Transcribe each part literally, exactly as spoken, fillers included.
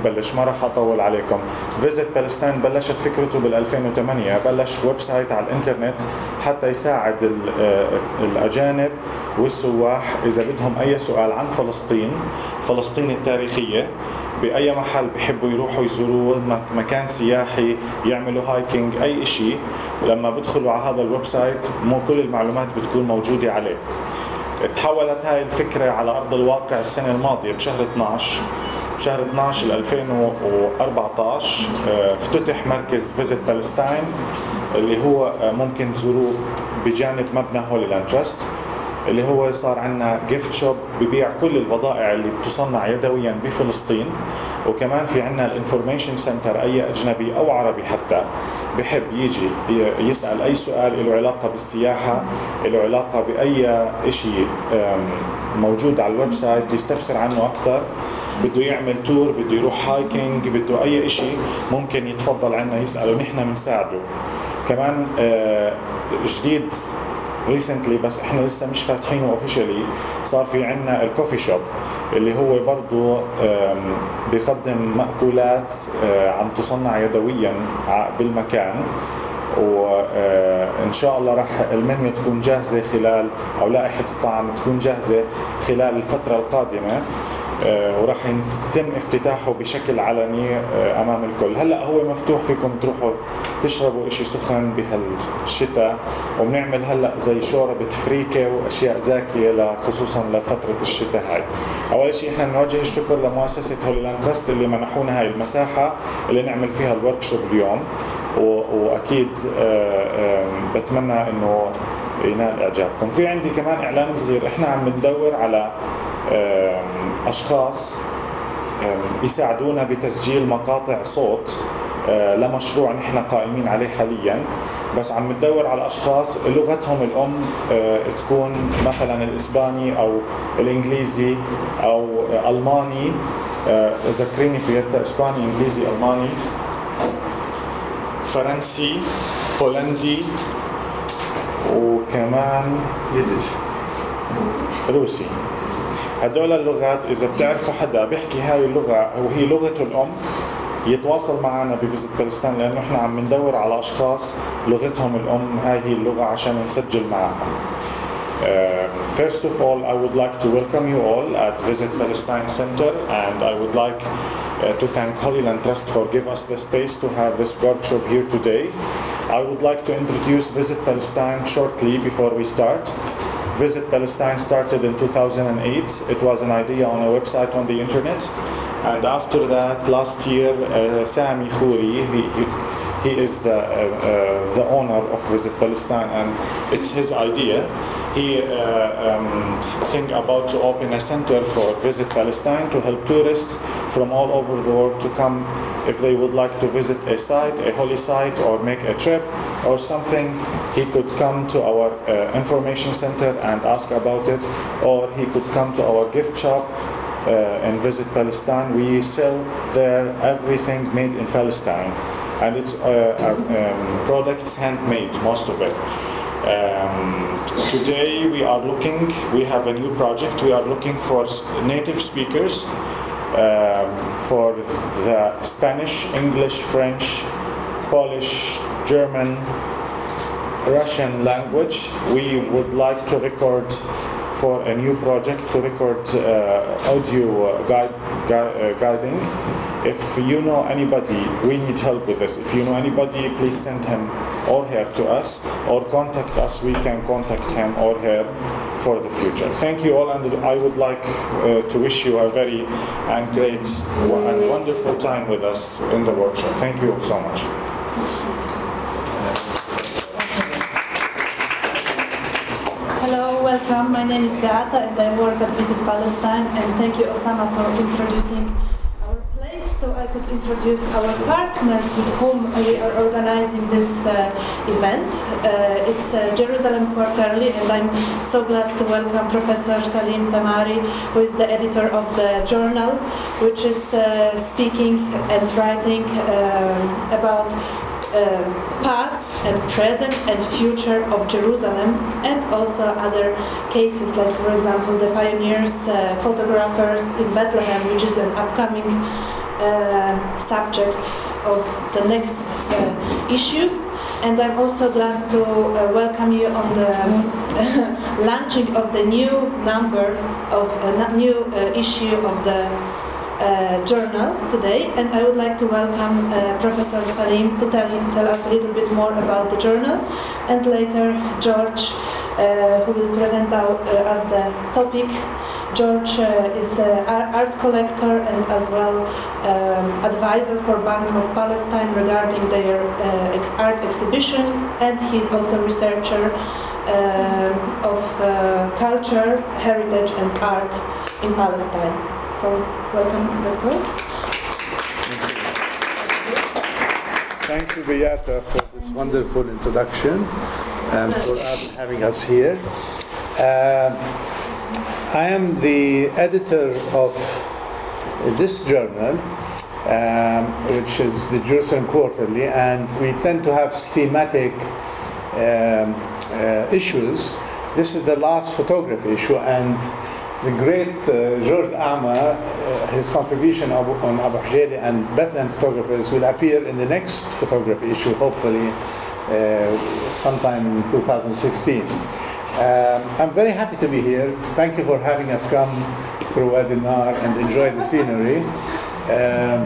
Palestine بلش، ما راح أطول عليكم. Visit Palestine بلشت فكرته بالألفين وثمانية، بلش ويب سايت على الإنترنت حتى يساعد الأجانب والسواح إذا بدهم أي سؤال عن فلسطين، فلسطين التاريخية، بأي محل بحبوا يروحوا يزوروه، مكان سياحي، يعملوا هايكينج، أي إشي، لما بدخلوا على هذا الويب سايت مو كل المعلومات بتكون موجودة عليه. تحولت هاي الفكرة على أرض الواقع السنة الماضية بشهر اثناشر بشهر اثناشر ألفين وأربعتاشر افتتح مركز فيزيت بالستاين اللي هو ممكن تزوروه بجانب مبنى هولي لاند تراست، اللي هو صار عندنا جيفت شوب ببيع كل البضائع اللي بتصنع يدويا بفلسطين، وكمان في عندنا الانفورميشن سنتر، اي اجنبي او عربي حتى بحب يجي يسال اي سؤال له علاقه بالسياحه، له علاقه باي شيء موجود على الويب سايت يستفسر عنه اكثر، بده يعمل تور، بده يروح هايكينج، بده اي شيء ممكن يتفضل عنا يساله، نحن بنساعده. كمان جديد ريسنتلي بس احنا لسه مش فاتحينه اوفيشلي، صار في عنا الكوفي شوب اللي هو برضو بيقدم مأكولات عم تصنع يدويا بالمكان، وان شاء الله راح المنيو تكون جاهزه خلال، او لائحه الطعام تكون جاهزه خلال الفتره القادمه، وراح يتم افتتاحه بشكل علني امام الكل. هلا هو مفتوح، فيكم تروحوا تشربوا اشي سخن بهالشتاء، وبنعمل هلا زي شوربه فريكه واشياء زاكيه خصوصا لفتره الشتاء هاي. اول شيء احنا نوجه الشكر لمؤسسه هولي لاند تراست اللي منحونا هاي المساحه اللي نعمل فيها الورك شوب اليوم، واكيد بتمنى انه ينال اعجابكم. في عندي كمان اعلان صغير، احنا عم ندور على أشخاص يساعدونا بتسجيل مقاطع صوت لمشروع نحن قائمين عليه حاليا، بس عم ندور على أشخاص لغتهم الأم تكون مثلا الإسباني أو الإنجليزي أو ألماني. ذكريني بيتا، إسباني، إنجليزي، ألماني، فرنسي، هولندي، وكمان روسي. هدول اللغات إذا بتعرفوا حدا بيحكي هاي اللغة أو هي لغته الأم يتواصل معنا بفيزيت بالستان، لأنه إحنا عم ندور على أشخاص لغتهم الأم هاي هي اللغة عشان نسجل معهم. Uh, first of all, I would like to welcome you all at Visit Palestine Center, and I would like uh, to thank Holy Land Trust for giving us the space to have this workshop here today. I would like to introduce Visit Palestine shortly before we start. Visit Palestine started in two thousand eight. It was an idea on a website on the internet, and after that, last year, uh, Sami Khouri, he, he, he is the uh, uh, the owner of Visit Palestine, and it's his idea. He uh, um, think about to open a center for Visit Palestine to help tourists from all over the world to come if they would like to visit a site, a holy site, or make a trip or something. He could come to our uh, information center and ask about it, or he could come to our gift shop uh, and Visit Palestine. We sell there everything made in Palestine, and it's uh, uh, um, products handmade, most of it. Um, today we are looking, we have a new project, we are looking for native speakers uh, for the Spanish, English, French, Polish, German, Russian language. We would like to record for a new project to record uh, audio guide, guide, uh, guiding. If you know anybody, we need help with this. If you know anybody, please send him or her to us, or contact us. We can contact him or her for the future. Thank you all, and I would like uh, to wish you a very and great and wonderful time with us in the workshop. Thank you so much. Hello, welcome. My name is Beata, and I work at Visit Palestine. And thank you, Osama, for introducing so I could introduce our partners with whom we are organizing this uh, event. Uh, it's uh, Jerusalem Quarterly, and I'm so glad to welcome Professor Salim Tamari, who is the editor of the journal, which is uh, speaking and writing um, about Uh, past and present and future of Jerusalem, and also other cases like, for example, the pioneers, uh, photographers in Bethlehem, which is an upcoming uh, subject of the next uh, issues, and I'm also glad to uh, welcome you on the uh, launching of the new number of a uh, new uh, issue of the uh, journal today. And I would like to welcome uh, Professor Salim to tell, tell us a little bit more about the journal, and later George, uh, who will present out, uh, us the topic. George uh, is an art collector and as well um, advisor for Bank of Palestine regarding their uh, ex- art exhibition, and he's also researcher uh, of uh, culture, heritage and art in Palestine. So welcome, Doctor. Thank you, Beata, for this wonderful introduction and for having us here. Uh, I am the editor of this journal, um, which is the Jerusalem Quarterly, and we tend to have thematic um, uh, issues. This is the last photography issue, and the great uh, George Ama, uh, his contribution on Abu Hajeli and Bethlehem photographers will appear in the next photography issue, hopefully uh, sometime in two thousand sixteen. Um, I'm very happy to be here. Thank you for having us come through Wadi Nar and enjoy the scenery. Um,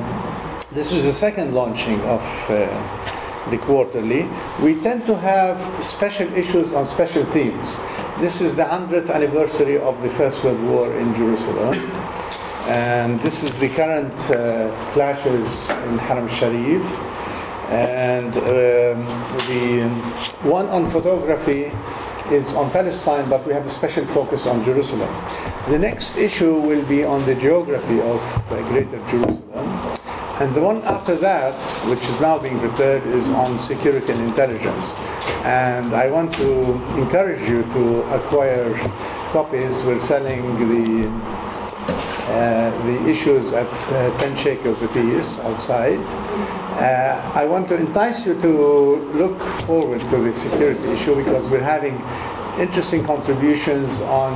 this is the second launching of uh, the quarterly. We tend to have special issues on special themes. This is the hundredth anniversary of the First World War in Jerusalem. And this is the current uh, clashes in Haram Sharif. And um, the one on photography is on Palestine, but we have a special focus on Jerusalem. The next issue will be on the geography of uh, Greater Jerusalem. And the one after that, which is now being prepared, is on security and intelligence. And I want to encourage you to acquire copies. We're selling the uh, the issues at uh, ten shekels a piece outside. Uh, I want to entice you to look forward to the security issue, because we're having interesting contributions on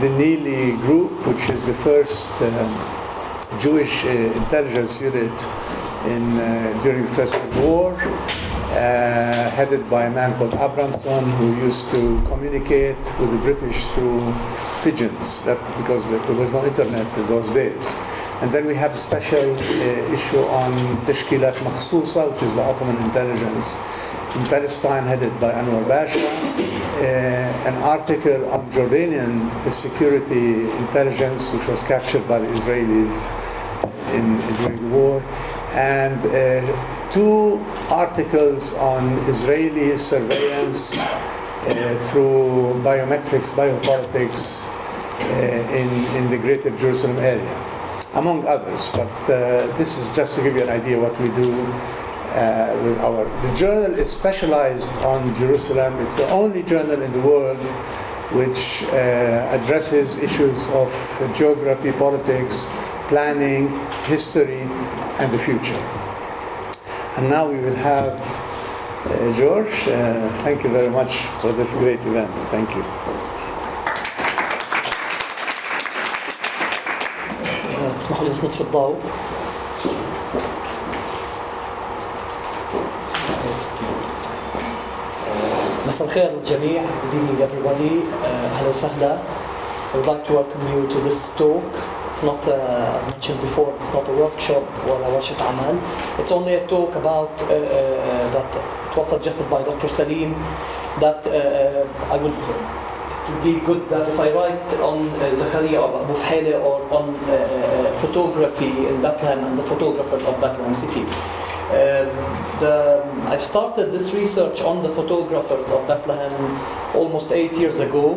the Neely Group, which is the first uh, Jewish uh, intelligence unit in uh, during the First World War, uh, headed by a man called Abramson, who used to communicate with the British through pigeons, that, because there was no internet in those days. And then we have a special uh, issue on Tashkilat Makhsusa, which is the Ottoman intelligence in Palestine, headed by Anwar Pasha. Uh, an article on Jordanian security intelligence, which was captured by the Israelis in, in, during the war. And uh, two articles on Israeli surveillance uh, through biometrics, biopolitics uh, in, in the Greater Jerusalem area, among others. But uh, this is just to give you an idea what we do uh, with our... The journal is specialized on Jerusalem. It's the only journal in the world which uh, addresses issues of geography, politics, planning, history, and the future. And now we will have uh, George. Uh, thank you very much for this great event. Thank you. اسمحوا لي بس نطفي الضوء. مساء الخير للجميع. Good evening everybody. أهلا وسهلا. I would like to welcome you to this talk. It's not, uh, as mentioned before, it's not a workshop or a workshop عمل. It's only a talk about uh, uh, that it was suggested by Doctor Salim that uh, I would. It would be good that if I write on uh, Zakaria or Abu Fahele or on uh, photography in Bethlehem and the photographers of Bethlehem city. Uh, the, I've started this research on the photographers of Bethlehem almost eight years ago,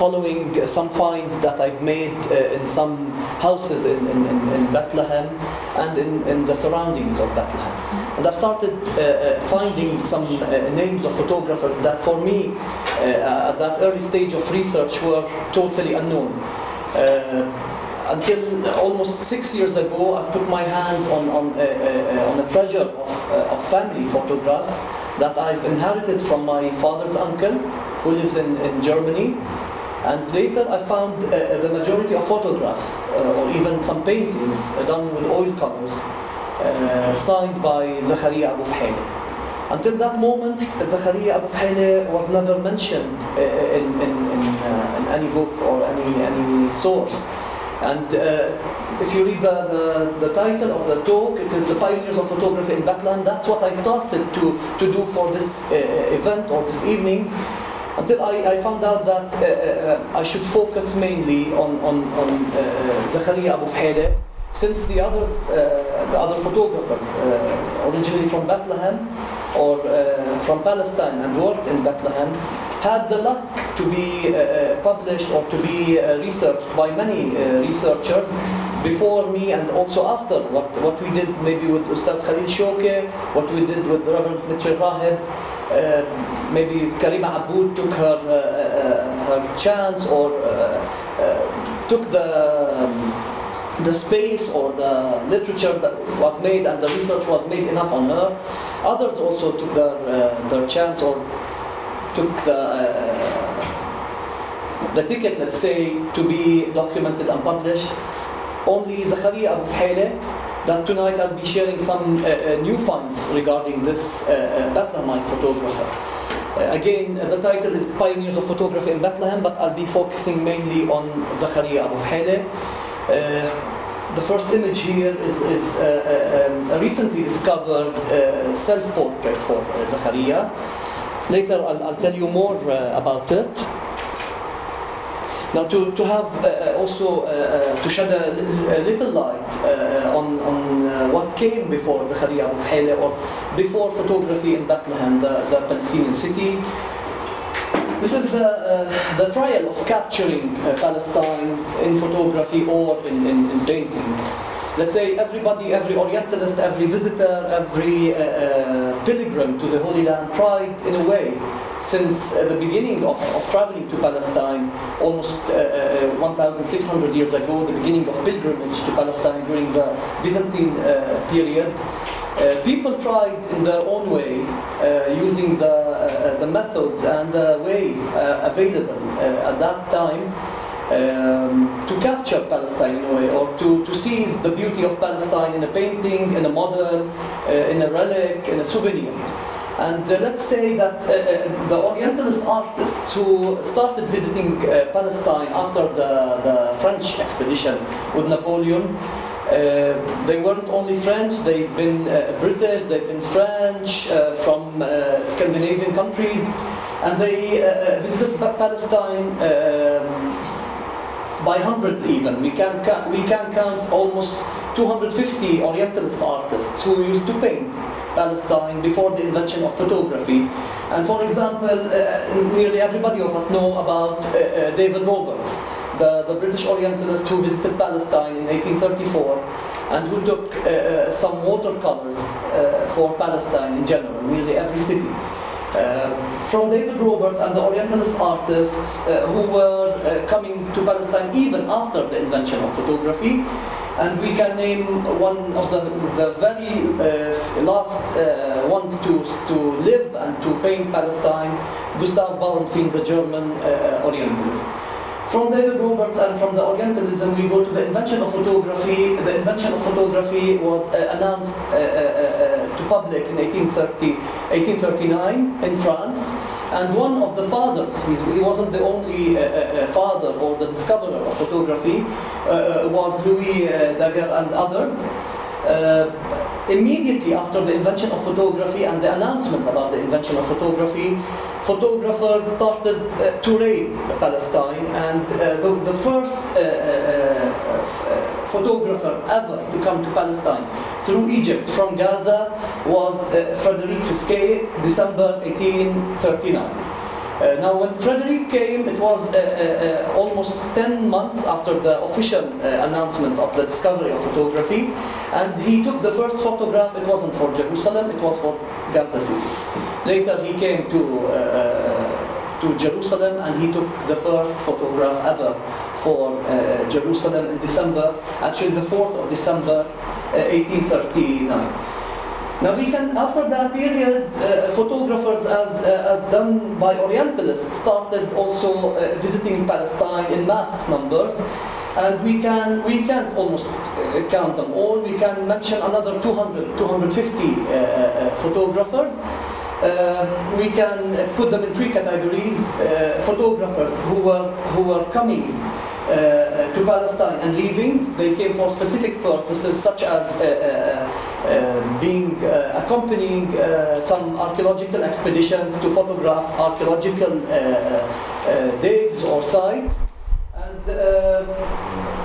following some finds that I've made uh, in some houses in, in, in Bethlehem and in, in the surroundings of Bethlehem. And I've started uh, finding some uh, names of photographers that for me, uh, at that early stage of research, were totally unknown. Uh, until almost six years ago, I put my hands on, on, uh, uh, on a treasure of, uh, of family photographs that I've inherited from my father's uncle, who lives in, in Germany. And later I found uh, the majority of photographs uh, or even some paintings uh, done with oil colors uh, signed by Zakaria Abu Fuhaila. Until that moment, Zakaria Abu Fuhaila was never mentioned uh, in, in, in, uh, in any book or any, any source. And uh, if you read the, the, the title of the talk, it is The Pioneers of Photography in Batlan. That's what I started to, to do for this uh, event or this evening. Until I, I found out that uh, uh, I should focus mainly on, on, on uh, Zakaria Abu Fuhaila, since the others, uh, the other photographers, uh, originally from Bethlehem or uh, from Palestine and worked in Bethlehem, had the luck to be uh, published or to be uh, researched by many uh, researchers before me and also after. What, what we did maybe with Ustaz Khalil Shouki, what we did with Reverend Mitri Rahib, Uh, maybe Karima Aboud took her uh, uh, her chance, or uh, uh, took the um, the space, or the literature that was made and the research was made enough on her. Others also took their uh, their chance, or took the uh, the ticket, let's say, to be documented and published. Only Zakaria Abu Fuhaila, that tonight I'll be sharing some uh, uh, new finds regarding this uh, uh, Bethlehemite photographer. Uh, again, uh, the title is Pioneers of Photography in Bethlehem, but I'll be focusing mainly on Zakaria Abu Fuhaila. Uh, the first image here is, is uh, uh, a recently discovered uh, self-portrait for uh, Zakaria. Later I'll, I'll tell you more uh, about it. Now, to, to have uh, also uh, to shed a, a little light uh, on, on uh, what came before Zakaria Abu Fuhaila, or before photography in Bethlehem, the, the Palestinian city. This is the, uh, the trial of capturing uh, Palestine in photography or in, in, in painting. Let's say everybody, every Orientalist, every visitor, every uh, uh, pilgrim to the Holy Land tried, in a way, since uh, the beginning of, of traveling to Palestine, almost uh, uh, one thousand six hundred years ago, the beginning of pilgrimage to Palestine during the Byzantine uh, period, uh, people tried in their own way, uh, using the, uh, the methods and the ways uh, available uh, at that time, Um, to capture Palestine in a way, or to, to seize the beauty of Palestine in a painting, in a model, uh, in a relic, in a souvenir. And uh, let's say that uh, the Orientalist artists who started visiting uh, Palestine after the, the French expedition with Napoleon, Uh, they weren't only French, they've been uh, British, they've been French, uh, from uh, Scandinavian countries, and they uh, visited Palestine um, by hundreds even. We can, ca- we can count almost two hundred fifty Orientalist artists who used to paint Palestine before the invention of photography. And for example, uh, nearly everybody of us know about uh, uh, David Roberts, The, the British Orientalist who visited Palestine in eighteen thirty-four and who took uh, some watercolors uh, for Palestine in general, nearly every city. Uh, from David Roberts and the Orientalist artists uh, who were uh, coming to Palestine even after the invention of photography, and we can name one of the, the very uh, last uh, ones to, to live and to paint Palestine, Gustav Bauernfeind, the German uh, Orientalist. From David Roberts and from the Orientalism, we go to the invention of photography. The invention of photography was uh, announced uh, uh, uh, to public in eighteen thirty, eighteen thirty-nine in France. And one of the fathers, he wasn't the only uh, uh, father or the discoverer of photography, uh, was Louis uh, Daguerre and others. Uh, immediately after the invention of photography and the announcement about the invention of photography, photographers started uh, to raid Palestine, and uh, the, the first uh, uh, f- photographer ever to come to Palestine through Egypt from Gaza was uh, Frederic Fisquet, December eighteen thirty-nine. Uh, now, when Frederick came, it was uh, uh, almost ten months after the official uh, announcement of the discovery of photography, and he took the first photograph. It wasn't for Jerusalem, it was for Gaza City. Later he came to, uh, to Jerusalem, and he took the first photograph ever for uh, Jerusalem in December, actually the fourth of December, uh, eighteen thirty-nine. Now we can, after that period, uh, photographers, as uh, as done by Orientalists, started also uh, visiting Palestine in mass numbers, and we can we can't almost uh, count them all. We can mention another two hundred, two hundred fifty uh, uh, photographers. Uh, we can put them in three categories: uh, photographers who were who were coming uh, to Palestine and leaving. They came for specific purposes, such as uh, uh, uh, being uh, accompanying uh, some archaeological expeditions to photograph archaeological uh, uh, digs or sites. And uh,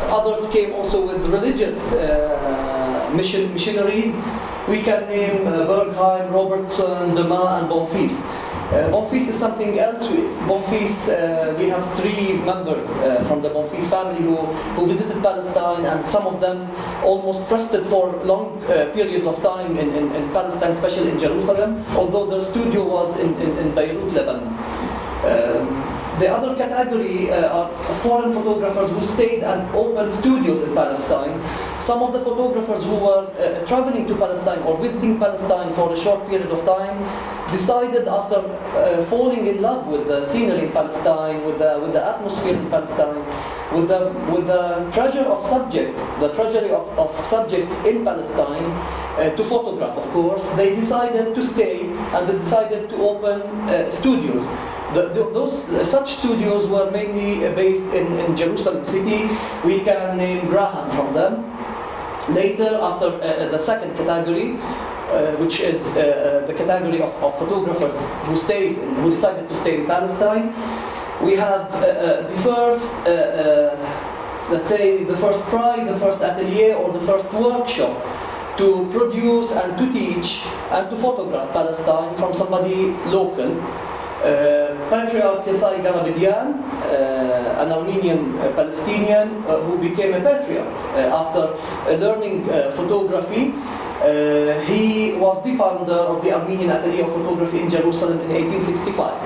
others came also with religious uh, mission missionaries. We can name uh, Bergheim, Robertson, Dumas, and Bonfils. Uh, Bonfils is something else. We, Bonfils, uh, we have three members uh, from the Bonfils family who, who visited Palestine, and some of them almost rested for long uh, periods of time in, in, in Palestine, especially in Jerusalem, although their studio was in, in, in Beirut, Lebanon. Um, The other category uh, are foreign photographers who stayed and opened studios in Palestine. Some of the photographers who were uh, traveling to Palestine or visiting Palestine for a short period of time decided, after uh, falling in love with the scenery in Palestine, with the with the atmosphere in Palestine, with the with the treasure of subjects, the treasury of, of subjects in Palestine, uh, to photograph, of course, they decided to stay and they decided to open uh, studios. The, the, those uh, such studios were mainly uh, based in, in Jerusalem city. We can name Graham from them. Later, after uh, the second category, uh, which is uh, the category of, of photographers who stayed, who decided to stay in Palestine, we have uh, uh, the first, uh, uh, let's say, the first try, the first atelier, or the first workshop to produce and to teach and to photograph Palestine from somebody local. Uh, Patriarch Yesai Garabedian, uh, an Armenian uh, Palestinian uh, who became a patriarch uh, after uh, learning uh, photography. Uh, he was the founder of the Armenian Atelier of Photography in Jerusalem in eighteen sixty-five.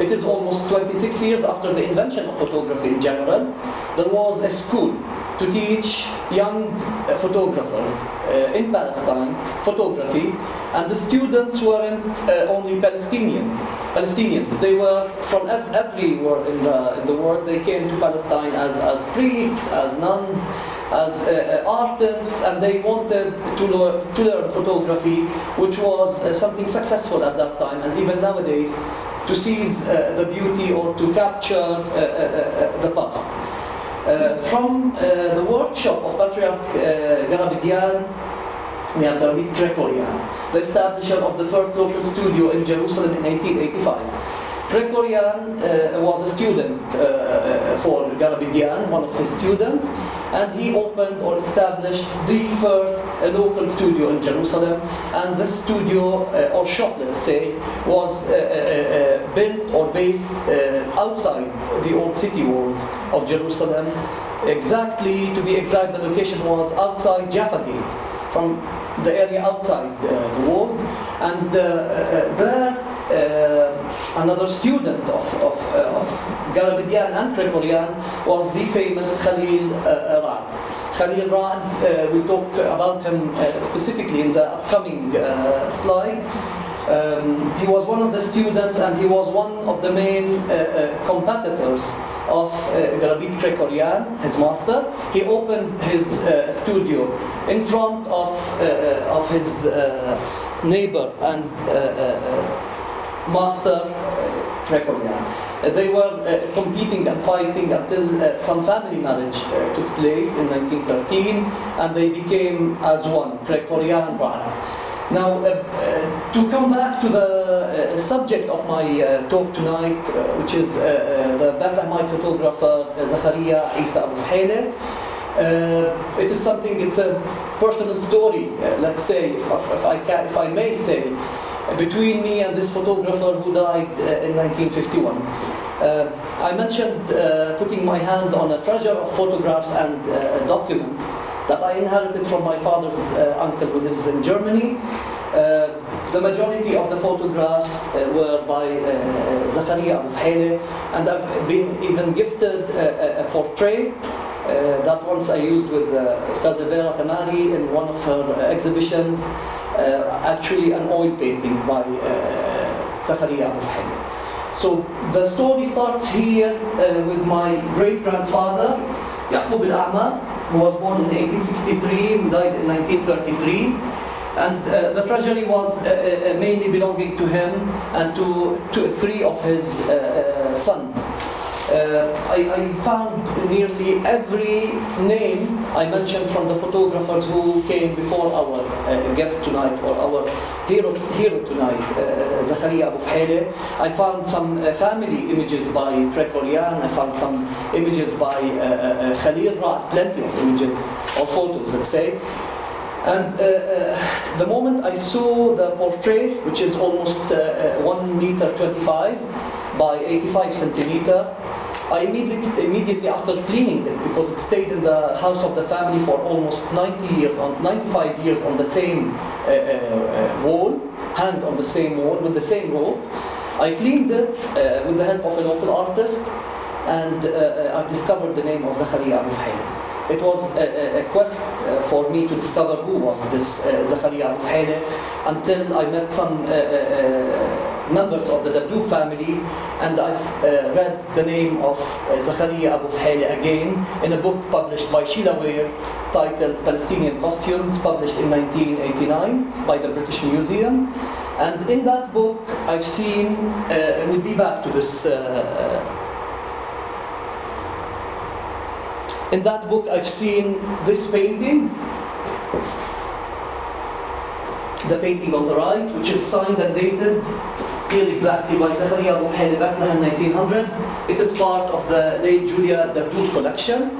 It is almost twenty-six years after the invention of photography in general. There was a school to teach young uh, photographers uh, in Palestine photography, and the students weren't uh, only Palestinian. Palestinians. They were from ev- everywhere in the in the world. They came to Palestine as as priests, as nuns, as uh, artists, and they wanted to learn to learn photography, which was uh, something successful at that time, and even nowadays, to seize uh, the beauty or to capture uh, uh, uh, the past. Uh, from uh, the workshop of Patriarch uh, Garabedian, we have Garabit Gregorian, the establisher of the first local studio in Jerusalem in eighteen eighty-five. Gregorian uh, was a student uh, for Garabedian, one of his students, and he opened or established the first uh, local studio in Jerusalem. And this studio, uh, or shop, let's say, was uh, uh, uh, built or based uh, outside the old city walls of Jerusalem. Exactly, to be exact, the location was outside Jaffa Gate, from the area outside uh, the walls, and uh, uh, there uh, another student of of, uh, of Garabedian and Gregorian was the famous Khalil uh, Ra'ad. Khalil Ra'ad, uh, we'll talk about him uh, specifically in the upcoming uh, slide. Um, he was one of the students, and he was one of the main uh, uh, competitors of uh, Garabit Gregorian, his master. He opened his uh, studio in front of uh, of his uh, neighbor and uh, uh, master Gregorian. Uh, they were uh, competing and fighting until uh, some family marriage uh, took place in nineteen thirteen, and they became as one, Gregorian Ra'ad. Now, uh, uh, to come back to the uh, subject of my uh, talk tonight, uh, which is uh, uh, the Bethlehemite photographer uh, Zakaria Isa Abu Fuhaila. Uh, it is something, it's a personal story, uh, let's say, if, if, I can, if I may say, uh, between me and this photographer who died uh, in nineteen fifty-one. Uh, I mentioned uh, putting my hand on a treasure of photographs and uh, documents that I inherited from my father's uh, uncle who lives in Germany. Uh, the majority of the photographs uh, were by uh, Zakaria Abu Fuhaila, and I've been even gifted a, a portrait Uh, that once I used with Ustaza uh, Vera Tamari in one of her uh, exhibitions, uh, actually an oil painting by uh, Zakaria Abu Fahim. So the story starts here uh, with my great-grandfather, Yaqub al-A'ma, who was born in eighteen sixty-three, who died in nineteen thirty-three. And uh, the treasury was uh, uh, mainly belonging to him and to, to three of his uh, uh, sons. Uh, I, I found nearly every name I mentioned from the photographers who came before our uh, guest tonight, or our hero, hero tonight, uh, Zakaria Abu Fahele. I found some uh, family images by Krekorian, I found some images by uh, uh, Khalil Ra'ad, plenty of images, or photos, let's say. And uh, uh, the moment I saw the portrait, which is almost uh, one meter twenty-five by eighty-five centimeter, I immediately, immediately after cleaning it, because it stayed in the house of the family for almost ninety years, on ninety-five years on the same uh, uh, wall, hand on the same wall, with the same rope, I cleaned it uh, with the help of a local artist, and uh, I discovered the name of Zakaria Abu Fahele. It was a, a quest uh, for me to discover who was this uh, Zakaria Abu Fahele, until I met some uh, uh, members of the Dabdub family, and I've uh, read the name of uh, Zakaria Abu Fahele again in a book published by Sheila Weir titled Palestinian Costumes, published in nineteen eighty-nine by the British Museum. And in that book I've seen, uh, we'll be back to this, uh, in that book, I've seen this painting, the painting on the right, which is signed and dated here exactly by Zakaria Abu Fahele, Bethlehem, nineteen hundred. It is part of the late Julia Dabdub collection.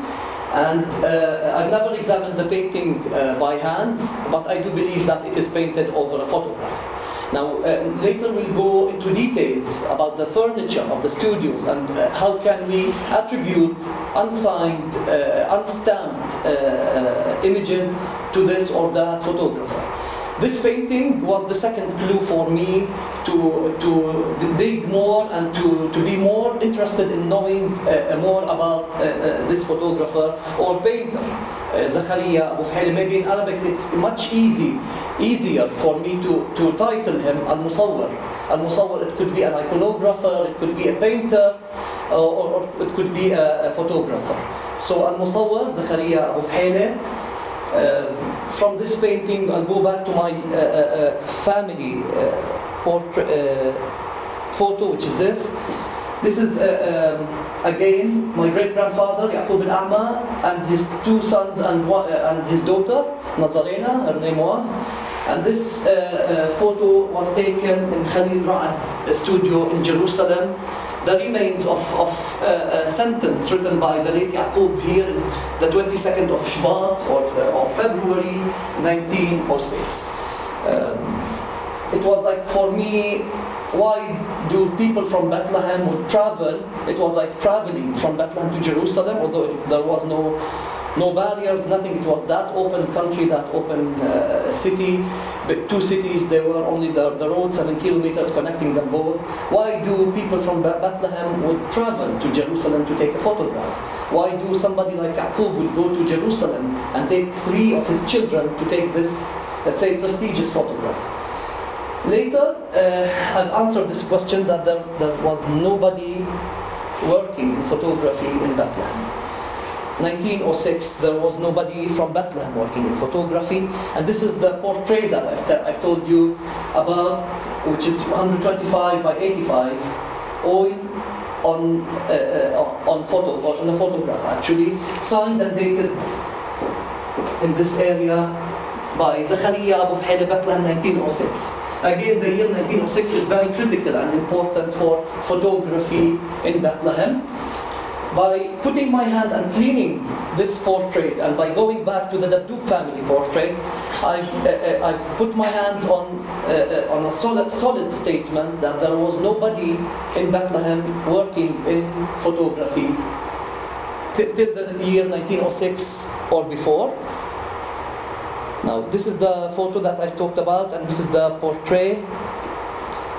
And uh, I've never examined the painting uh, by hands, but I do believe that it is painted over a photograph. Now, uh, later we'll go into details about the furniture of the studios and uh, how can we attribute unsigned, uh, unstamped uh, images to this or that photographer. This painting was the second clue for me to, to dig more and to, to be more interested in knowing uh, more about uh, uh, this photographer or painter. Uh, Zakaria Abu Fahele. Maybe in Arabic it's much easy, easier for me to, to title him Al-Musawwir. Al-Musawwir, it could be an iconographer, it could be a painter, uh, or, or it could be a, a photographer. So Al-Musawwir, Zakaria Abu Fahele. Uh, from this painting I'll go back to my uh, uh, family uh, portrait, uh, photo, which is this. This is, uh, um, again, my great-grandfather, Yaqub al-A'ma, and his two sons and, one, uh, and his daughter, Nazarena, her name was. And this uh, uh, photo was taken in Khalil Ra'ad studio in Jerusalem. The remains of, of uh, a sentence written by the late Yaqub here is the twenty-second of Shbat, or, uh, or February, nineteen oh six. Um, it was like, for me, why do people from Bethlehem would travel? It was like traveling from Bethlehem to Jerusalem, although it, there was no no barriers, nothing. It was that open country, that open uh, city. But two cities, there were only the, the road, seven kilometers connecting them both. Why do people from Bethlehem would travel to Jerusalem to take a photograph? Why do somebody like Yaqub would go to Jerusalem and take three of his children to take this, let's say, prestigious photograph? Later, uh, I've answered this question that there, there was nobody working in photography in Bethlehem. nineteen oh six, there was nobody from Bethlehem working in photography. And this is the portrait that I've, t- I've told you about, which is one twenty-five by eighty-five, oil on, uh, on, photo, or on a photograph actually, signed and dated in this area by Zakaria Abu Fahele, Bethlehem, nineteen oh six. Again, the year nineteen oh six is very critical and important for photography in Bethlehem. By putting my hand and cleaning this portrait, and by going back to the Dabdub family portrait, I uh, I put my hands on uh, on a solid solid statement that there was nobody in Bethlehem working in photography till t- the year nineteen oh six or before. Now, this is the photo that I've talked about, and this is the portrait.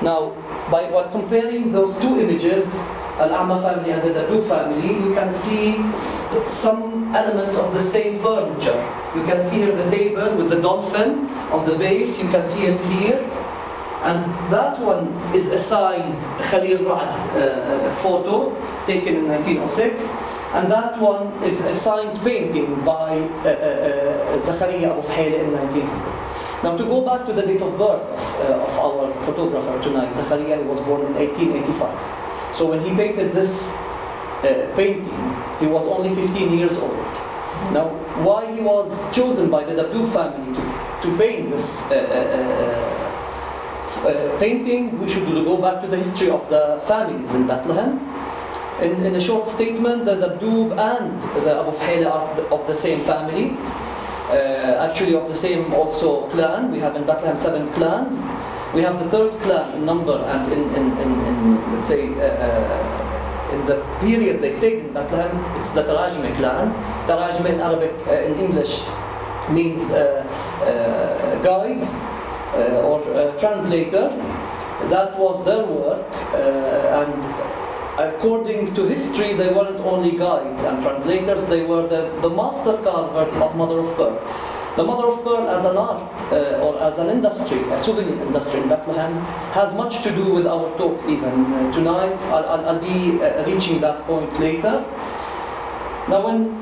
Now, by while comparing those two images, Al-A'ma family and the Dabdub family, you can see that some elements of the same furniture. You can see here the table with the dolphin on the base, you can see it here. And that one is a signed Khalil Ra'ad uh, photo taken in nineteen oh six. And that one is a signed painting by uh, uh, Zakaria Abu Fuhaila in nineteen hundred. Now to go back to the date of birth of, uh, of our photographer tonight, Zakaria, he was born in eighteen eighty-five. So when he painted this uh, painting, he was only fifteen years old. Now, why he was chosen by the Dabdub family to, to paint this uh, uh, uh, painting, we should go back to the history of the families in Bethlehem. In, in a short statement, the Dabdub and the Abu Fuhaila are the, of the same family, uh, actually of the same also clan. We have in Bethlehem seven clans. We have the third clan in number and in, in, in, in let's say, uh, uh, in the period they stayed in Bethlehem, it's the Tarajmi clan. Tarajmi in Arabic, uh, in English, means uh, uh, guides uh, or uh, translators. That was their work, uh, and according to history, they weren't only guides and translators, they were the, the master carvers of Mother of Pearl. The Mother of Pearl as an art uh, or as an industry, a souvenir industry in Bethlehem, has much to do with our talk even uh, tonight. I'll, I'll, I'll be uh, reaching that point later. Now when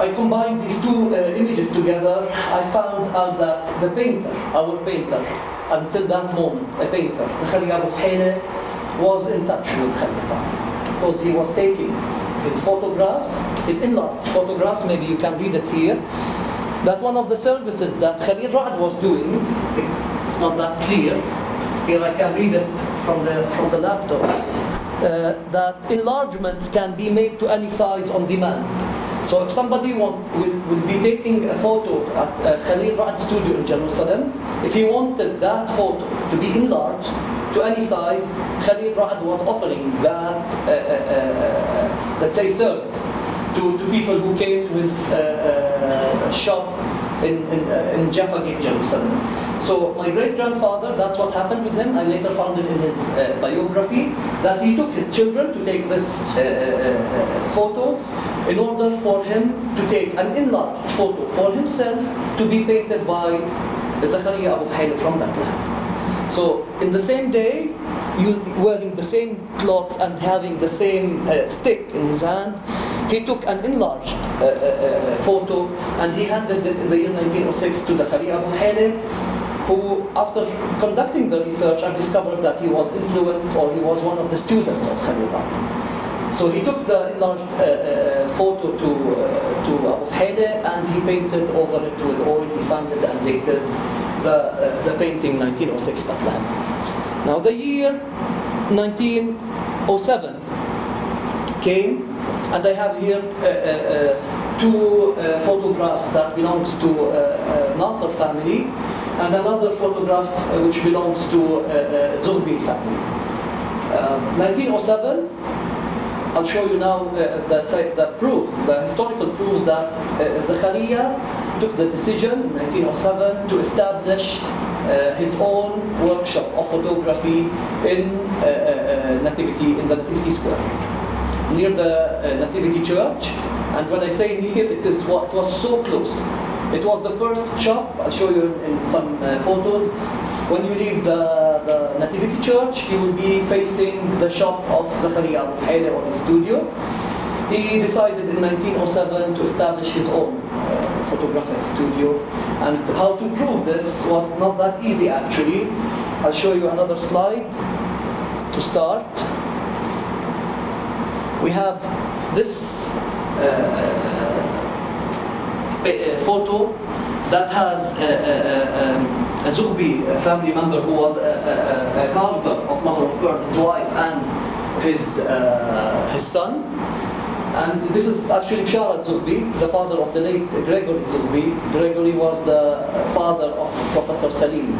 I combined these two uh, images together, I found out that the painter, our painter, until that moment, a painter, Zakaria Abu Fuhaila, was in touch with Khalil Ra'ad, because he was taking his photographs, his enlarged photographs, maybe you can read it here, that one of the services that Khalil Ra'ad was doing, it's not that clear, here I can read it from the, from the laptop, uh, that enlargements can be made to any size on demand. So if somebody want, will, will be taking a photo at uh, Khalil Ra'ad studio in Jerusalem, if he wanted that photo to be enlarged to any size, Khalil Ra'ad was offering that, uh, uh, uh, let's say, service. To, to people who came to his uh, uh, shop in, in, uh, in Jaffa Gate, Jerusalem. So my great-grandfather, that's what happened with him. I later found it in his uh, biography that he took his children to take this uh, uh, photo in order for him to take an enlarged photo for himself to be painted by Zakaria Abu Fuhaila from Bethlehem. So in the same day, wearing the same clothes and having the same uh, stick in his hand, he took an enlarged uh, uh, photo and he handed it in the year nineteen oh six to Zakaria Abu Fuhaila, who, after conducting the research, I discovered that he was influenced, or he was one of the students of Khalil Ra'ad. So he took the enlarged uh, uh, photo to, uh, to Abu Fuhaila and he painted over it with oil. He signed it and dated the, uh, the painting nineteen oh six Bethlehem. Now the year nineteen oh seven came. And I have here uh, uh, uh, two uh, photographs that belongs to uh, uh, Nasser family, and another photograph uh, which belongs to uh, uh, Zuhbi family. Uh, nineteen oh seven, I'll show you now uh, the, the proofs, the historical proofs that uh, Zakaria took the decision in nineteen oh seven to establish uh, his own workshop of photography in uh, uh, Nativity, in the Nativity Square, near the uh, Nativity Church. And when I say near, it is what was so close. It was the first shop, I'll show you in some uh, photos. When you leave the, the Nativity Church, you will be facing the shop of Zakaria Abu Fuhaila or his studio. He decided in nineteen oh seven to establish his own uh, photographic studio. And how to prove this was not that easy, actually. I'll show you another slide to start. We have this uh, photo that has a, a, a, a Zuhbi family member who was a, a, a carver of Mother of Pearl, his wife and his, uh, his son. And this is actually Bishara Zuhbi, the father of the late Gregory Zuhbi. Gregory was the father of Professor Salim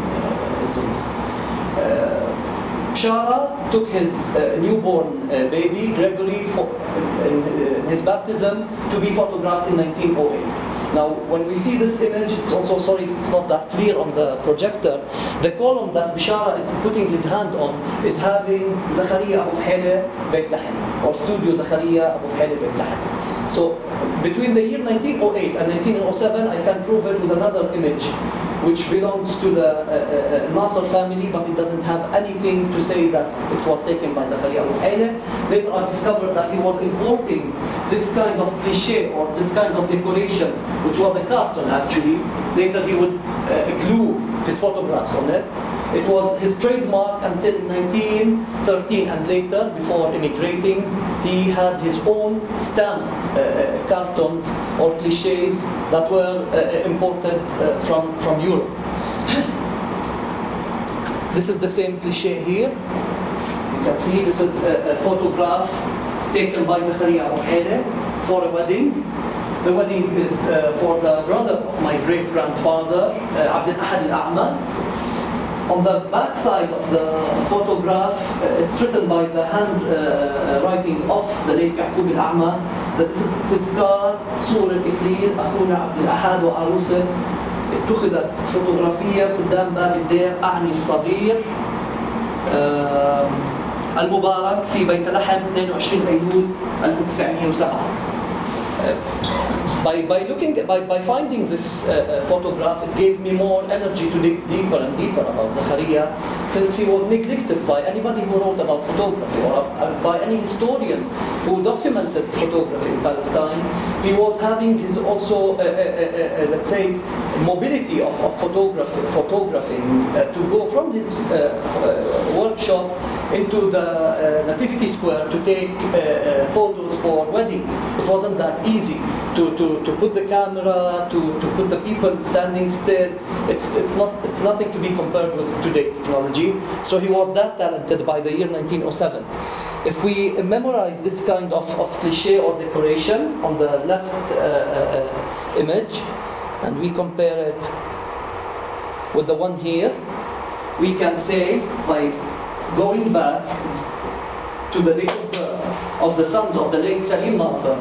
Zuhbi. Uh, Bishara took his uh, newborn uh, baby, Gregory, for, uh, his baptism to be photographed in nineteen oh eight. Now, when we see this image, it's also, sorry if it's not that clear on the projector, the column that Bishara is putting his hand on is having Zakaria Abu Fuhaila Beit Lahem, or Studio Zakaria Abu Fuhaila Beit Lahem. So between the year nineteen oh eight and nineteen oh seven, I can prove it with another image, which belongs to the uh, uh, Nasser family, but it doesn't have anything to say that it was taken by Zakaria Abu Hayyan. Later I discovered that he was importing this kind of cliché or this kind of decoration, which was a carton actually. Later he would uh, glue his photographs on it. It was his trademark until nineteen thirteen and later, before immigrating, he had his own stamped uh, cartons or clichés that were uh, imported uh, from, from Europe. This is the same cliché here. You can see this is a, a photograph taken by Zakaria Abu Hayyan for a wedding. The wedding is uh, for the brother of my great-grandfather, uh, Abd al-Ahad al-A'ma. On the back side of the photograph, uh, it's written by the handwriting uh, of the late Yaqub al-A'ma that this is Tizkar Surat Iqlil Akhuna Abd al-Ahad wa Aruseh. اتخذت فوتوغرافية قدام باب الدير أعني الصغير المبارك في بيت لحم اثنين وعشرين أيلول ألف وتسعمئة وسبعة. By, by looking, by, by finding this uh, photograph, it gave me more energy to dig deeper and deeper about Zakaria, since he was neglected by anybody who wrote about photography or by any historian who documented photography in Palestine. He was having his also, uh, uh, uh, uh, let's say, mobility of, of photography, photographing uh, to go from his uh, f- uh, workshop into the uh, Nativity Square to take uh, uh, photos for weddings. It wasn't that easy to, to, to put the camera, to, to put the people standing still. It's, it's, not, it's nothing to be compared with today's technology. So he was that talented by the year nineteen oh seven. If we memorize this kind of, of cliché or decoration on the left uh, uh, image, and we compare it with the one here, we can say by going back to the date of birth of the sons of the late Salim Nasser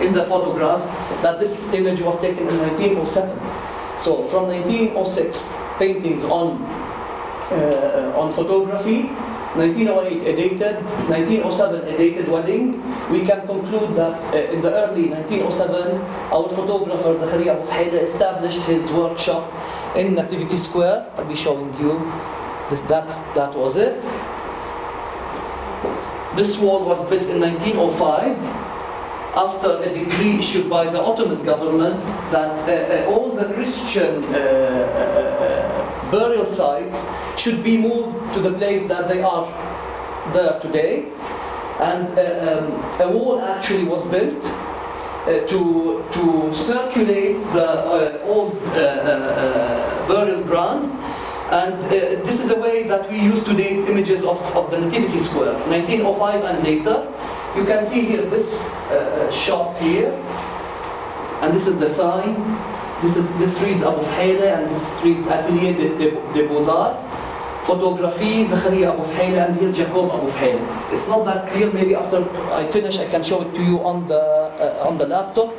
in the photograph that this image was taken in nineteen oh seven. So from nineteen oh six, paintings on, uh, on photography, nineteen oh eight a dated, nineteen oh seven a dated wedding. We can conclude that uh, in the early nineteen oh seven, our photographer Zakaria Abu Hayyan established his workshop in Nativity Square. I'll be showing you. This, that's, that was it. This wall was built in nineteen oh five after a decree issued by the Ottoman government that uh, uh, all the Christian uh, uh, uh, burial sites should be moved to the place that they are there today. And uh, um, a wall actually was built Uh, to to circulate the uh, old uh, uh, burial ground, and uh, this is the way that we use to date images of, of the Nativity Square, nineteen oh five and later. You can see here this uh, shop here, and this is the sign. This is this reads Abu Hayyan and this reads Atelier des de, de Beaux-Arts. Photography, Zakaria Abu Hayyan, and here Jacob Abu Hayyan. It's not that clear. Maybe after I finish, I can show it to you on the uh, on the laptop.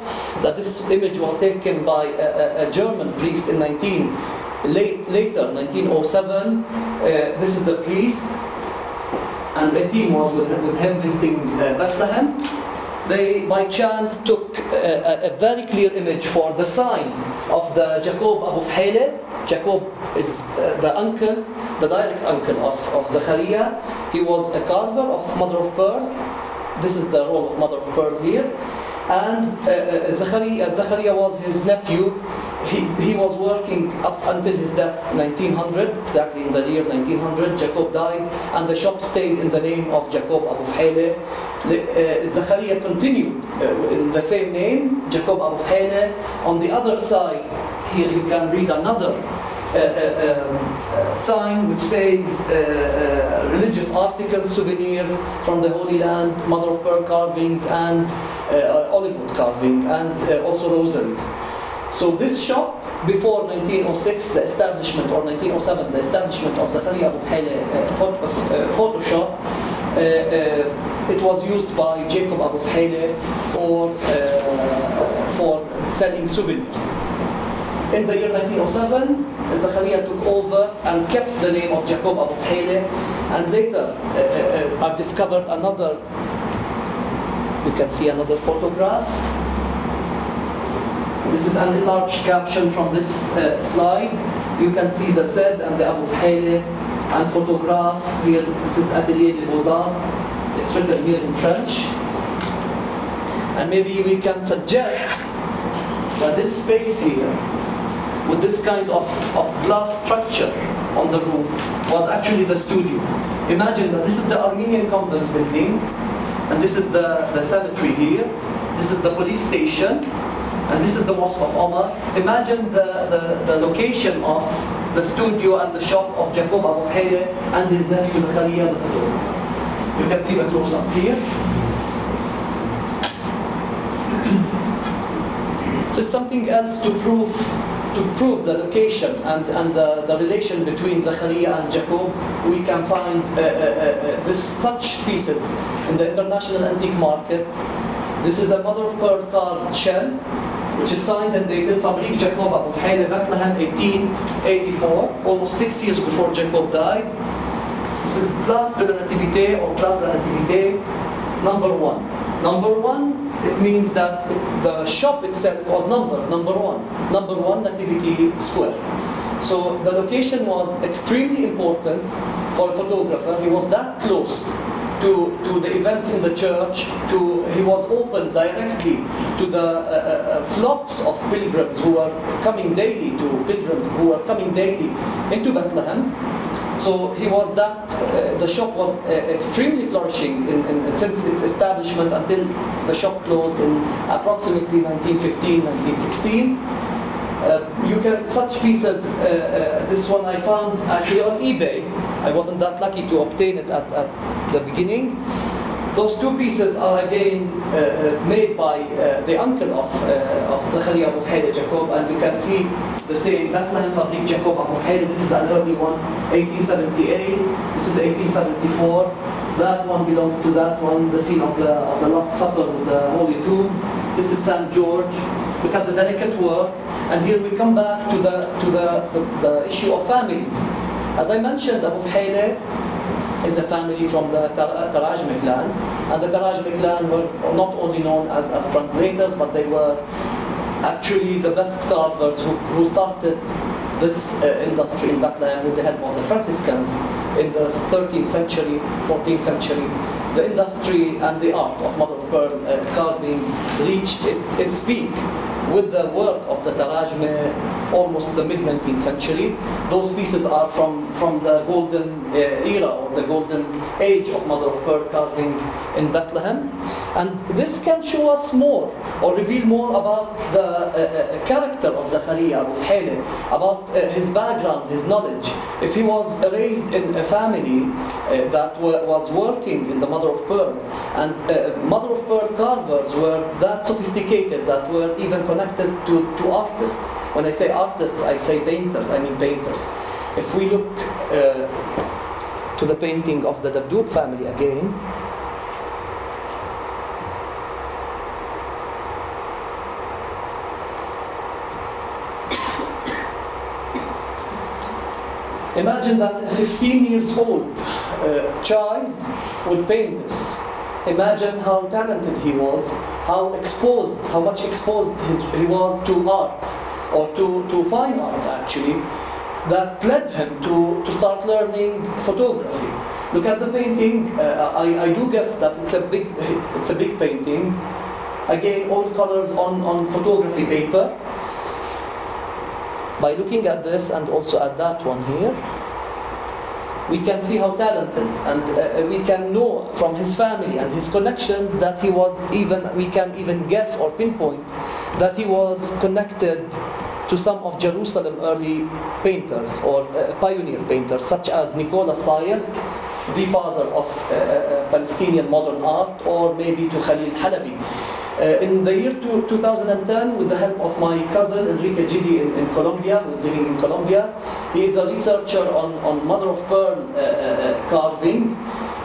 That this image was taken by a, a German priest in nineteen late later nineteen oh seven. Uh, this is the priest, and a team was with with him visiting uh, Bethlehem. They by chance took a, a very clear image for the sign of the Jacob Abu Hayyan. Jacob is uh, the uncle, the direct uncle of, of Zakaria. He was a carver of mother of pearl. This is the role of mother of pearl here. And uh, Zakaria, Zakaria was his nephew. He, he was working up until his death in nineteen hundred, exactly in the year nineteen hundred. Jacob died, and the shop stayed in the name of Jacob Abu Hayyan. Uh, Zakaria continued uh, in the same name, Jacob Abu Hayyan. On the other side, here you can read another uh, uh, um, sign which says uh, uh, religious articles, souvenirs from the Holy Land, mother of pearl carvings, and uh, olive wood carving, and uh, also rosaries. So this shop, before nineteen oh six, the establishment, or nineteen oh seven, the establishment of Zakaria Abu Hayyan uh, photo, uh, photo shop, uh, uh, it was used by Jacob Abu Hayyan for, uh, for selling souvenirs. In the year nineteen oh seven, Zakaria took over and kept the name of Jacob Abu Hayyan. And later, uh, uh, I've discovered another, you can see another photograph. This is an enlarged caption from this uh, slide. You can see the Zed and the Abu Fhaile and photograph here. This is Atelier des Beaux-Arts. It's written here in French. And maybe we can suggest that this space here, with this kind of, of glass structure on the roof, was actually the studio. Imagine that this is the Armenian convent building, and this is the, the cemetery here, this is the police station, and this is the Mosque of Omar. Imagine the, the, the location of the studio and the shop of Jacob Abu Fhaile and his nephew Zakaria the photographer. You can see a close-up here. So something else to prove to prove the location and, and the, the relation between Zakaria and Jacob. We can find uh, uh, uh, this, such pieces in the international antique market. This is a mother-of-pearl carved shell, which is signed and dated Fabrique Jacob Abu Fhaile, Bethlehem, eighteen eighty-four, almost six years before Jacob died. This is Place de la Nativité or Place de la Nativité, number one. Number one. It means that the shop itself was numbered, number one, number one Nativity Square. So the location was extremely important for a photographer. He was that close to, to the events in the church, to, he was open directly to the uh, uh, flocks of pilgrims who were coming daily, to pilgrims who were coming daily into Bethlehem. So he was that, uh, the shop was uh, extremely flourishing in, in, since its establishment until the shop closed in approximately nineteen fifteen, nineteen sixteen. Uh, you can, such pieces, uh, uh, this one I found actually on eBay. I wasn't that lucky to obtain it at, at the beginning. Those two pieces are again uh, made by uh, the uncle of, uh, of Zakaria Abu Fhaile Jacob, and you can see the same Bethlehem Fabrique Jacob Abu Fhaile. This is an early one, eighteen seventy-eight, this is eighteen seventy-four, that one belonged to that one, the scene of the, of the Last Supper with the Holy Tomb. This is Saint George. Look at the delicate work, and here we come back to the, to the, the, the issue of families. As I mentioned, Abu Fhaile is a family from the Tarajmi clan, and the Tarajmi clan were not only known as, as translators, but they were actually the best carvers who, who started this uh, industry in Bethlehem with the help of the Franciscans in the thirteenth century, fourteenth century. The industry and the art of mother-of-pearl uh, carving reached it, its peak with the work of the Tarajme almost the mid-nineteenth century. Those pieces are from, from the golden uh, era or the golden age of mother-of-pearl carving in Bethlehem. And this can show us more or reveal more about the uh, uh, character of Zakaria Abu Fhaile, about uh, his background, his knowledge. If he was raised in a family uh, that w- was working in the mother-of-pearl, and uh, mother-of-pearl carvers were that sophisticated, that were even connected to, to artists. When I say artists, I say painters, I mean painters. If we look uh, to the painting of the Dabdoob family again, imagine that a fifteen years old uh, child would paint this. Imagine how talented he was, how exposed, how much exposed his, he was to arts, or to, to fine arts actually, that led him to, to start learning photography. Look at the painting. Uh, I, I do guess that it's a big, it's a big painting. Again, all colors on, on photography paper. By looking at this and also at that one here, we can see how talented, and uh, we can know from his family and his connections that he was even, we can even guess or pinpoint that he was connected to some of Jerusalem early painters or uh, pioneer painters, such as Nicola Sayer, the father of uh, Palestinian modern art, or maybe to Khalil Halabi. Uh, in the year two thousand ten, with the help of my cousin Enrique Gidi in, in Colombia, who is living in Colombia, he is a researcher on, on mother-of-pearl uh, uh, carving.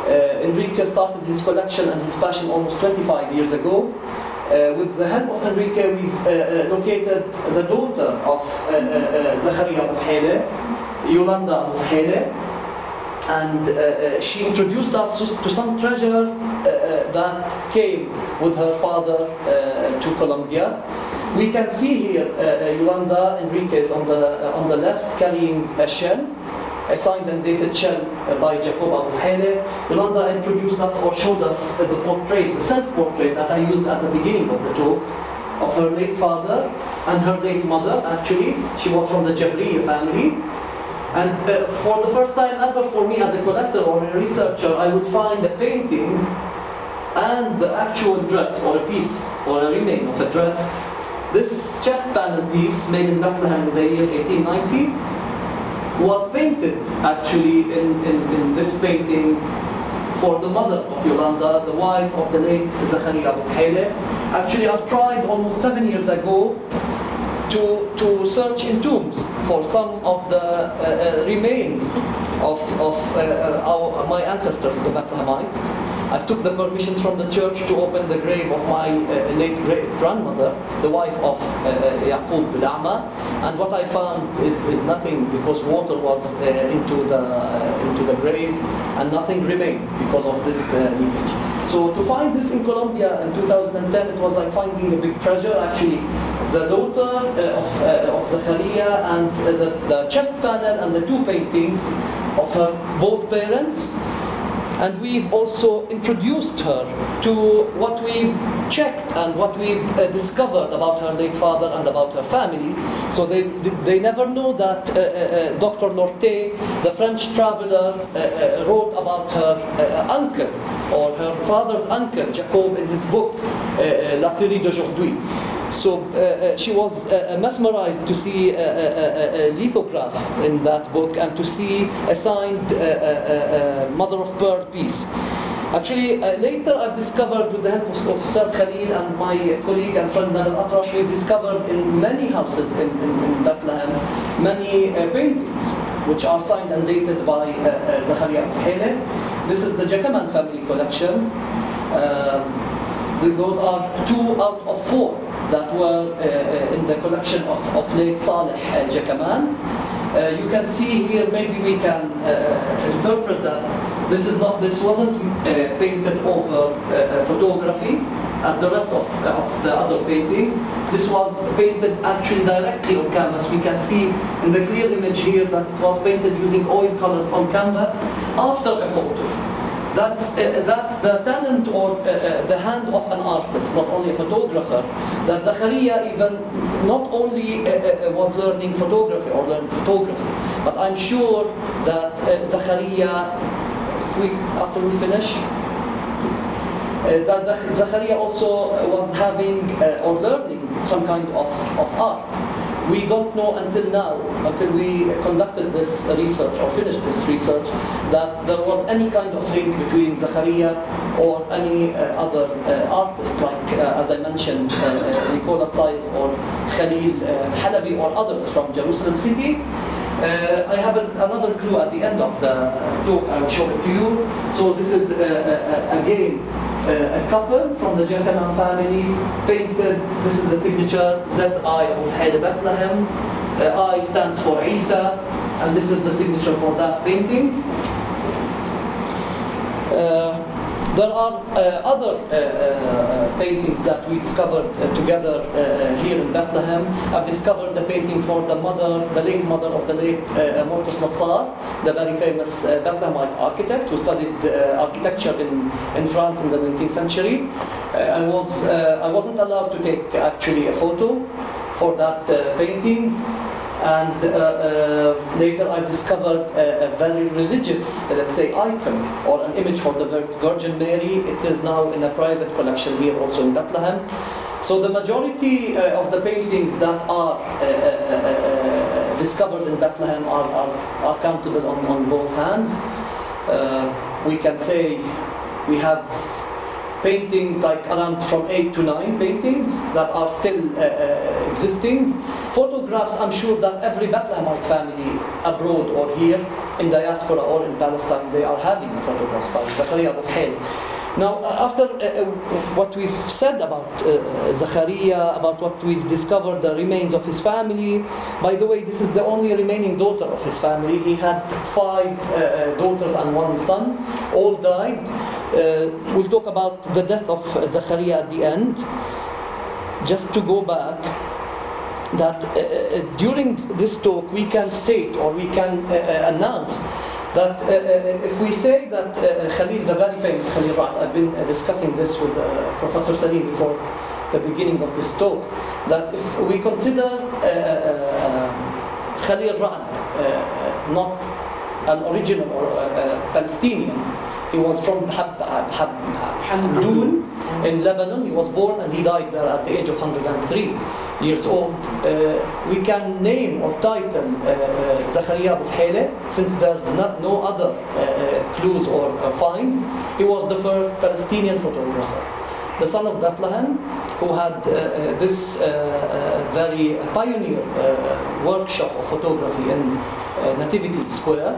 Uh, Enrique started his collection and his passion almost twenty-five years ago. Uh, with the help of Enrique, we've uh, located the daughter of uh, uh, Zakaria Abu Fhaile, Yolanda Abu Fhaile, and uh, she introduced us to some treasures uh, that came with her father uh, to Colombia. We can see here uh, Yolanda Enriquez on the uh, on the left carrying a shell, a signed and dated shell uh, by Jacob Abu Hele. Yolanda introduced us or showed us uh, the portrait, the self-portrait that I used at the beginning of the talk of her late father and her late mother. Actually, she was from the Jabriya family. And uh, for the first time ever for me as a collector or a researcher, I would find a painting and the actual dress or a piece or a remain of a dress. This chest panel piece made in Bethlehem in the year eighteen ninety was painted actually in, in, in this painting for the mother of Yolanda, the wife of the late Zachariah Abu Hele. Actually, I've tried almost seven years ago to, to search in tombs for some of the uh, uh, remains of, of uh, our, my ancestors, the Bethlehemites. I took the permissions from the church to open the grave of my uh, late great-grandmother, the wife of uh, Yaqub Bil'ama, and what I found is, is nothing, because water was uh, into, the, uh, into the grave and nothing remained because of this uh, leakage. So to find this in Colombia in two thousand ten, it was like finding a big treasure. Actually, the daughter uh, of, uh, of Zachariah and uh, the, the chest panel and the two paintings of her both parents. And we've also introduced her to what we've checked and what we've uh, discovered about her late father and about her family. So they they never know that uh, uh, Doctor Lorté, the French traveler, uh, uh, wrote about her uh, uncle or her father's uncle, Jacob, in his book, uh, La Série d'Aujourd'hui. So uh, she was uh, mesmerized to see a, a, a lithograph in that book and to see a signed uh, a, a mother of pearl piece. Actually, uh, later I've discovered, with the help of Ustaz Khalil and my colleague and friend Nahal Atrash, we've discovered in many houses in, in, in Bethlehem many uh, paintings which are signed and dated by uh, uh, Zachariah Abu Hele. This is the Jacaman family collection. Um, Those are two out of four that were uh, in the collection of, of late Saleh uh, Jacaman. Uh, you can see here, maybe we can uh, interpret that this is not, this wasn't uh, painted over uh, photography as the rest of, of the other paintings. This was painted actually directly on canvas. We can see in the clear image here that it was painted using oil colors on canvas after a photo. That's, uh, that's the talent or uh, uh, the hand of an artist, not only a photographer. That Zachariah even not only uh, uh, was learning photography or learned photography, but I'm sure that uh, Zachariah, if we, after we finish, please, uh, that Zachariah also was having uh, or learning some kind of, of art. We don't know until now, until we conducted this research or finished this research, that there was any kind of link between Zachariah or any uh, other uh, artist, like, uh, as I mentioned, uh, uh, Nicola Saif or Khalil uh, Halabi or others from Jerusalem City. Uh, I have an, another clue at the end of the talk. I will show it to you. So this is, uh, uh, again, Uh, a couple from the Jacaman family painted. This is the signature Z I of Hele Bethlehem. Uh, I stands for Isa, and this is the signature for that painting. Uh, there are uh, other uh, uh, paintings that we discovered uh, together uh, here in Bethlehem. I've discovered the painting for the mother, the late mother of the late uh, Mortus Nassar, the very famous uh, Bethlehemite architect who studied uh, architecture in, in France in the nineteenth century. Uh, I, was, uh, I wasn't allowed to take actually a photo for that uh, painting. And uh, uh, later I discovered a, a very religious, let's say, icon or an image for the Virgin Mary. It is now in a private collection here also in Bethlehem. So the majority uh, of the paintings that are uh, uh, uh, discovered in Bethlehem are, are, are countable on, on both hands. Uh, we can say we have paintings like around from eight to nine paintings that are still uh, uh, existing. Photographs, I'm sure that every Bethlehemite family abroad or here in diaspora or in Palestine, they are having photographs by Zachariah Abu Hele. Now, after uh, what we've said about uh, Zachariah, about what we've discovered, the remains of his family. By the way, this is the only remaining daughter of his family. He had five uh, daughters and one son, all died. Uh, we'll talk about the death of Zachariah at the end. Just to go back, that uh, during this talk we can state or we can uh, announce that uh, uh, if we say that uh, Khalil, the very famous Khalil Ra'ad, I've been uh, discussing this with uh, Professor Salim before the beginning of this talk, that if we consider uh, Khalil Ra'ad uh, not an original or a Palestinian, he was from Hamdun in Lebanon. He was born and he died there at the age of one hundred three years old. Uh, we can name or title uh, Zachariah Bouhele, since there's not no other uh, clues or uh, finds. He was the first Palestinian photographer, the son of Bethlehem, who had uh, this uh, uh, very pioneer uh, workshop of photography in uh, Nativity Square.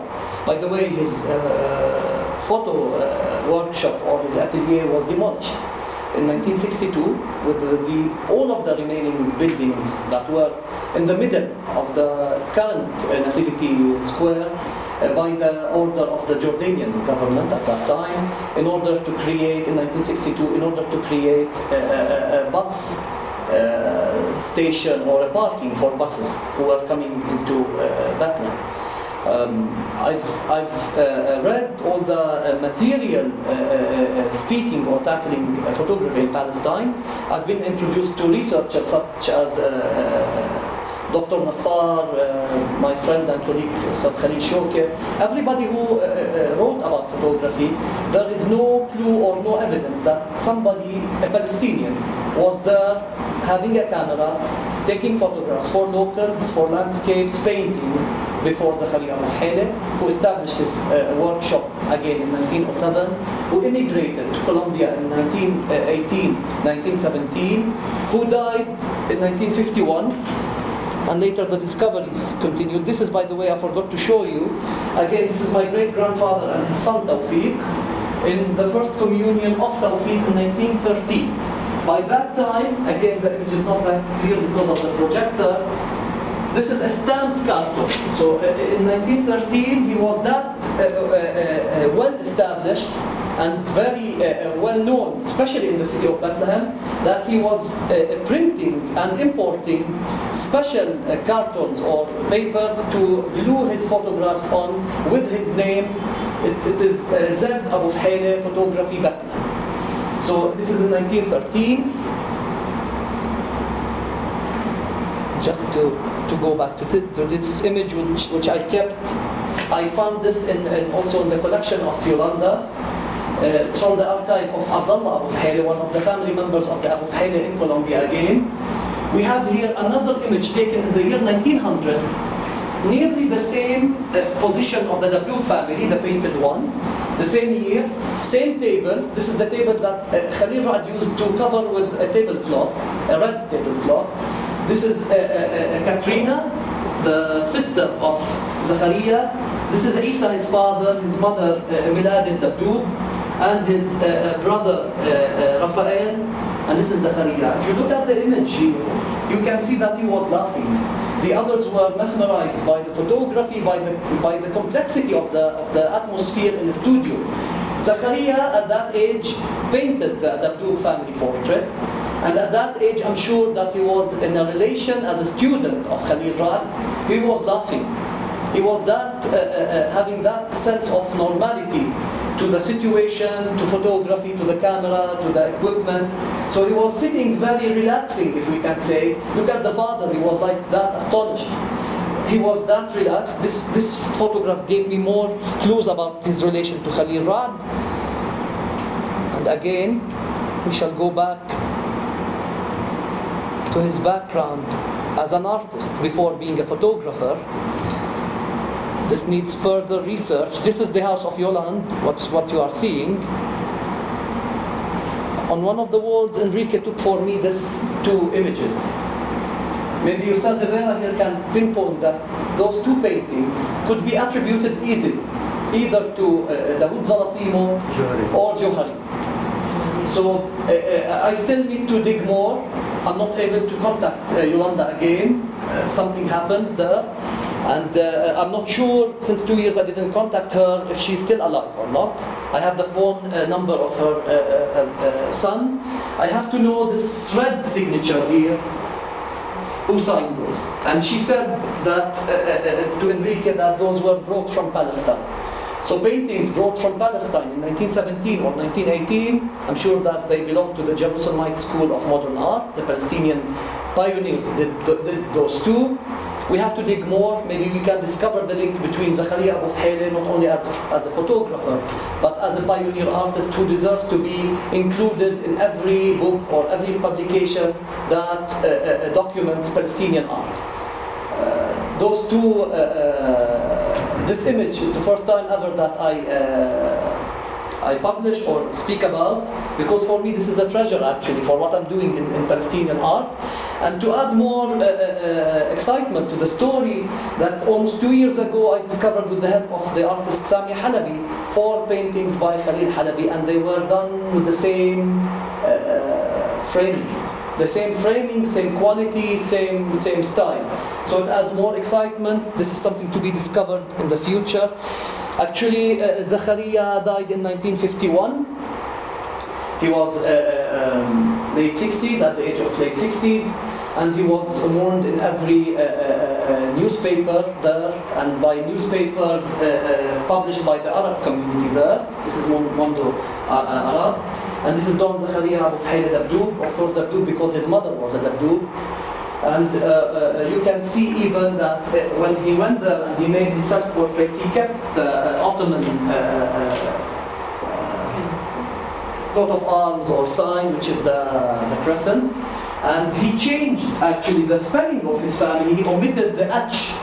By the way, his uh, photo uh, workshop or his atelier was demolished in nineteen sixty-two, with the, the, all of the remaining buildings that were in the middle of the current uh, Nativity Square uh, by the order of the Jordanian government at that time, in order to create, in nineteen sixty-two, in order to create a, a, a bus uh, station or a parking for buses who were coming into uh, Bethlehem. Um, I've, I've uh, read all the uh, material uh, uh, speaking or tackling uh, photography in Palestine. I've been introduced to researchers such as uh, Doctor Nassar, uh, my friend and colleague Ustaz Khalil Shokeh, everybody who uh, uh, wrote about photography. There is no clue or no evidence that somebody, a Palestinian, was there having a camera, taking photographs for locals, for landscapes, painting, before Zachariah Bouhele, who established his uh, workshop again in nineteen oh seven, who immigrated to Colombia in nineteen eighteen, nineteen seventeen, who died in nineteen fifty-one, and later the discoveries continued. This is, by the way, I forgot to show you. Again, this is my great-grandfather and his son Tawfiq in the first communion of Tawfiq in nineteen thirty. By that time, again, the image is not that clear because of the projector. This is a stamped cartoon. So uh, in nineteen thirteen, he was that uh, uh, uh, well-established and very uh, well-known, especially in the city of Bethlehem, that he was uh, printing and importing special uh, cartons or papers to glue his photographs on with his name. It, it is uh, Z. Abu Bouhele Photography Bethlehem. So this is in nineteen thirteen. Just to, to go back to, th- to this image which, which I kept. I found this in, in also in the collection of Yolanda. Uh, it's from the archive of Abdullah Abu Bouhele, one of the family members of the Abu Bouhele in Colombia again. We have here another image taken in the year nineteen hundred, nearly the same uh, position of the Dabdoub family, the painted one, the same year, same table. This is the table that uh, Khalil Ra'ad used to cover with a tablecloth, a red tablecloth. This is uh, uh, Katrina, the sister of Zachariah. This is Isa, his father, his mother, uh, Milad al-Dabdoub, and his uh, brother, uh, uh, Raphael, and this is Zachariah. If you look at the image here, you can see that he was laughing. The others were mesmerized by the photography, by the, by the complexity of the, of the atmosphere in the studio. Zachariah, at that age, painted the Dabdoub family portrait. And at that age, I'm sure that he was in a relation as a student of Khalil Ra'ad. He was laughing. He was that uh, uh, having that sense of normality to the situation, to photography, to the camera, to the equipment. So he was sitting very relaxing, if we can say. Look at the father. He was like that, astonished. He was that relaxed. This, this photograph gave me more clues about his relation to Khalil Ra'ad. And again, we shall go back to his background as an artist before being a photographer. This needs further research. This is the house of Yolande, what's what you are seeing. On one of the walls, Enrique took for me these two images. Maybe Ustaz Rivera here can pinpoint that those two paintings could be attributed easily, either to uh, Dawood Zalatimo or Johari. So uh, I still need to dig more. I'm not able to contact uh, Yolanda again. Uh, something happened there. And uh, I'm not sure, since two years I didn't contact her, if she's still alive or not. I have the phone uh, number of her uh, uh, uh, son. I have to know this red signature here. who signed those. And she said that uh, uh, to Enrique that those were brought from Palestine. So paintings brought from Palestine in nineteen seventeen or nineteen eighteen, I'm sure that they belong to the Jerusalemite School of Modern Art. The Palestinian pioneers did, did those too. We have to dig more. Maybe we can discover the link between Zakaria Abou-Fuhaila not only as, as a photographer, but as a pioneer artist who deserves to be included in every book or every publication that uh, uh, documents Palestinian art. Uh, those two uh, uh, This image is the first time ever that I uh, I publish or speak about, because for me this is a treasure actually for what I'm doing in, in Palestinian art. And to add more uh, uh, excitement to the story, that almost two years ago I discovered with the help of the artist Sami Halabi four paintings by Khalil Halabi, and they were done with the same uh, framing. The same framing, same quality, same same style. So it adds more excitement. This is something to be discovered in the future. Actually, uh, Zakaria died in nineteen fifty-one. He was uh, um, late sixties, at the age of late sixties, and he was mourned in every uh, uh, newspaper there, and by newspapers uh, uh, published by the Arab community there. This is Mondo Arab. And this is Don Zakaria Abou-Fuhaila Dabdoob, of course Dabdoob because his mother was a Dabdoob. And uh, uh, you can see even that uh, when he went there and he made his self-portrait, he kept the uh, Ottoman uh, uh, coat of arms or sign, which is the, the crescent. And he changed actually the spelling of his family. He omitted the H,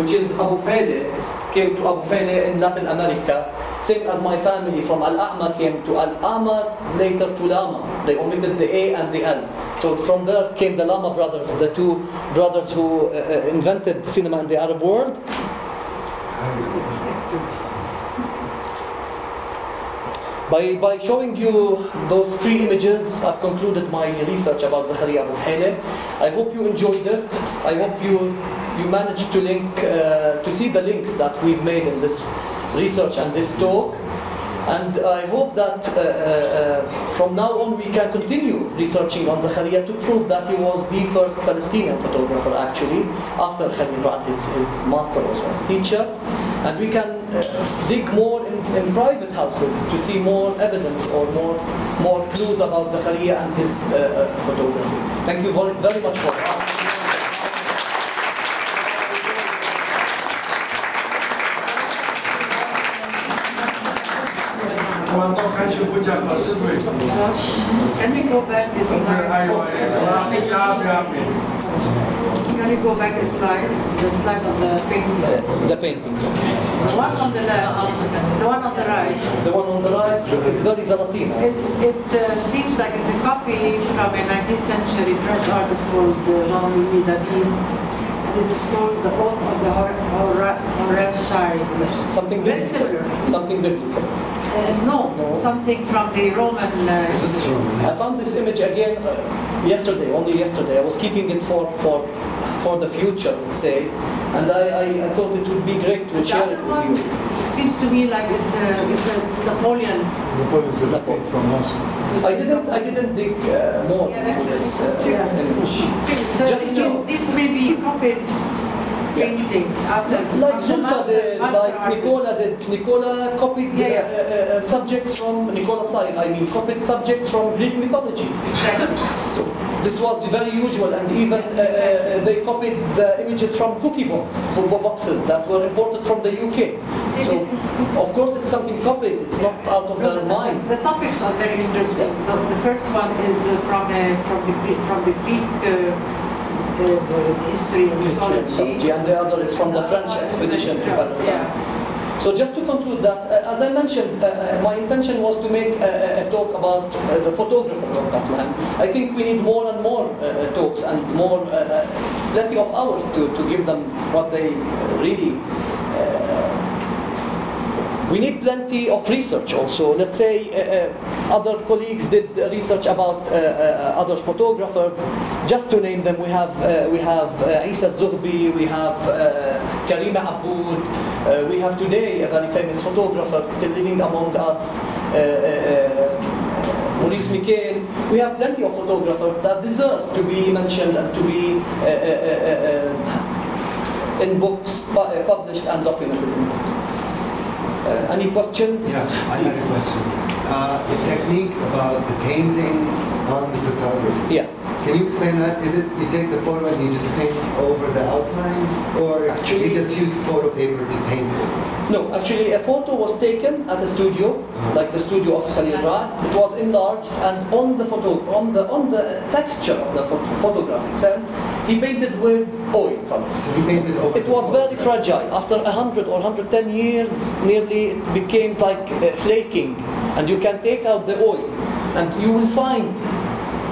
which is Abou-Fuhaila, came to Abou-Fuhaila in Latin America. Same as my family from Al-A'ma came to Al-A'ma, later to Lama. They omitted the A and the L. So from there came the Lama brothers, the two brothers who uh, invented cinema in the Arab world. By, by showing you those three images, I've concluded my research about Zakaria Abou-Fuhaila. I hope you enjoyed it. I hope you, you managed to, link, uh, to see the links that we've made in this research and this talk, and I hope that uh, uh, from now on we can continue researching on Zakaria to prove that he was the first Palestinian photographer actually, after Khalil Ba'th, his, his master or his teacher, and we can uh, dig more in, in private houses to see more evidence or more, more clues about Zakaria and his uh, uh, photography. Thank you very, very much for that. Can we go back a slide? Can we go back a slide? The slide of the paintings. The paintings, okay. The one on the left, the one on the right. The one on the right, it's very Zalatina. It uh, seems like it's a copy from a nineteenth century French artist called Jean-Louis David. It is called The Oath of the Horeshai. Something very similar. Something biblical. Uh, no, no, something from the Roman. Uh, it's Roman. I found this image again uh, yesterday, only yesterday. I was keeping it for for, for the future, let's say, and I, I, I thought it would be great to the share it with you. It seems to me like it's a, it's a Napoleon. Napoleon is a Napoleon from Moscow. I didn't. I didn't dig uh, more yeah, into this uh, yeah. image. So Just this, this may be copied paintings yeah. after like after Zulfa master, did, master like artist. Nicola did. Nicola copied yeah, yeah. Uh, uh, subjects from Nicola Saig. I mean, copied subjects from Greek mythology. Exactly. So this was very usual, and even uh, exactly. uh, they copied the images from cookie box, from boxes that were imported from the U K. So, of course, it's something copied, it's not out of their mind. The topics are very interesting. The first one is from, uh, from the Greek, from the Greek uh, uh, history and mythology. And the other is from the French expedition to Palestine. Yeah. So just to conclude that, uh, as I mentioned, uh, my intention was to make a, a talk about uh, the photographers of that land. I think we need more and more uh, talks and more, uh, plenty of hours to, to give them what they really... We need plenty of research also. Let's say uh, uh, other colleagues did research about uh, uh, other photographers. Just to name them, we have uh, we have uh, Isa Zughbi, we have uh, Karima Abboud, uh, we have today a very famous photographer still living among us, uh, uh, Maurice Mikkel. We have plenty of photographers that deserves to be mentioned and to be uh, uh, uh, uh, in books, published and documented in books. Uh, any questions? Yeah, I have a question. Uh, the technique about the painting on the photography. Yeah. Can you explain that? Is it you take the photo and you just paint over the outlines, or actually, you just use photo paper to paint it? No, actually a photo was taken at a studio, uh-huh. like the studio of Khalil Ra. It was enlarged, and on the photo, on the on the texture of the photo, photograph itself, he painted with oil colors. So he painted over. It was very fragile. After a hundred or hundred ten years, nearly it became like uh, flaking, and you can take out the oil, and you will find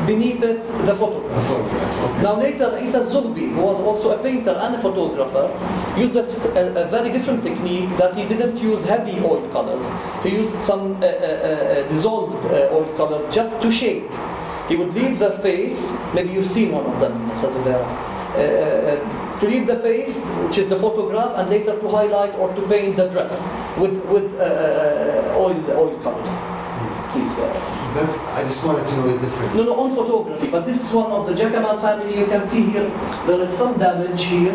beneath it the photograph. The photograph okay. Now later Isa Zughbi, who was also a painter and a photographer, used a, a, a very different technique that he didn't use heavy oil colors. He used some uh, uh, dissolved uh, oil colors just to shade. He would leave the face, maybe you've seen one of them, uh, to leave the face, which is the photograph, and later to highlight or to paint the dress with, with uh, oil, oil colors. Please. Uh, That's, I just wanted to know the difference. No, no, on photography, but this is one of the Jacoman family. You can see here, there is some damage here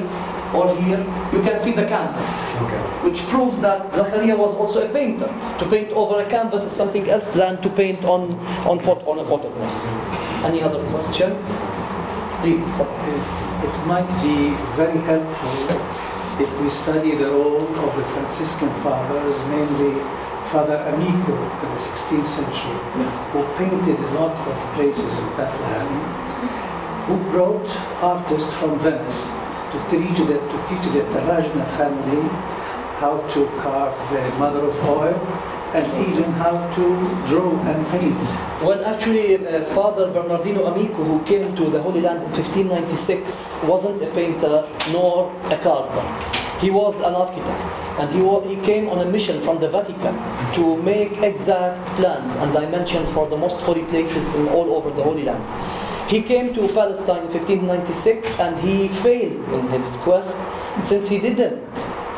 or here. You can see the canvas, okay. Which proves that Zakaria was also a painter. To paint over a canvas is something else than to paint on, on, on a photograph. Any other question? Please. It, it might be very helpful if we study the role of the Franciscan fathers, mainly Father Amico in the sixteenth century, who painted a lot of places in Bethlehem, who brought artists from Venice to teach the, to teach the Tarajna family how to carve the mother of oil and even how to draw and paint. Well, actually, uh, Father Bernardino Amico, who came to the Holy Land in fifteen ninety-six, wasn't a painter nor a carver. He was an architect, and he, wa- he came on a mission from the Vatican to make exact plans and dimensions for the most holy places in all over the Holy Land. He came to Palestine in fifteen ninety-six, and he failed in his quest since he didn't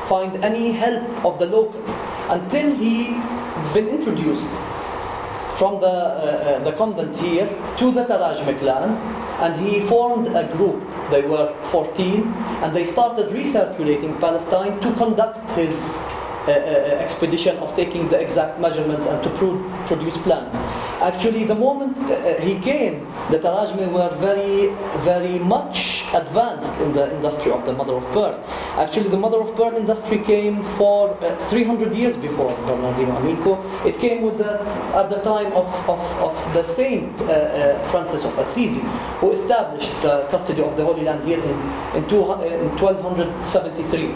find any help of the locals until he been introduced from the, uh, uh, the convent here to the Tarajmi clan, and he formed a group. They were fourteen, and they started recirculating Palestine to conduct his uh, uh, expedition of taking the exact measurements and to pro- produce plans. Actually, the moment uh, he came, the Tarajmi were very, very much advanced in the industry of the mother of pearl. Actually, the mother of pearl industry came for uh, three hundred years before Bernardino Amico. It came with the, at the time of, of, of the Saint uh, uh, Francis of Assisi, who established the custody of the Holy Land here in, in, two, uh, in twelve seventy-three.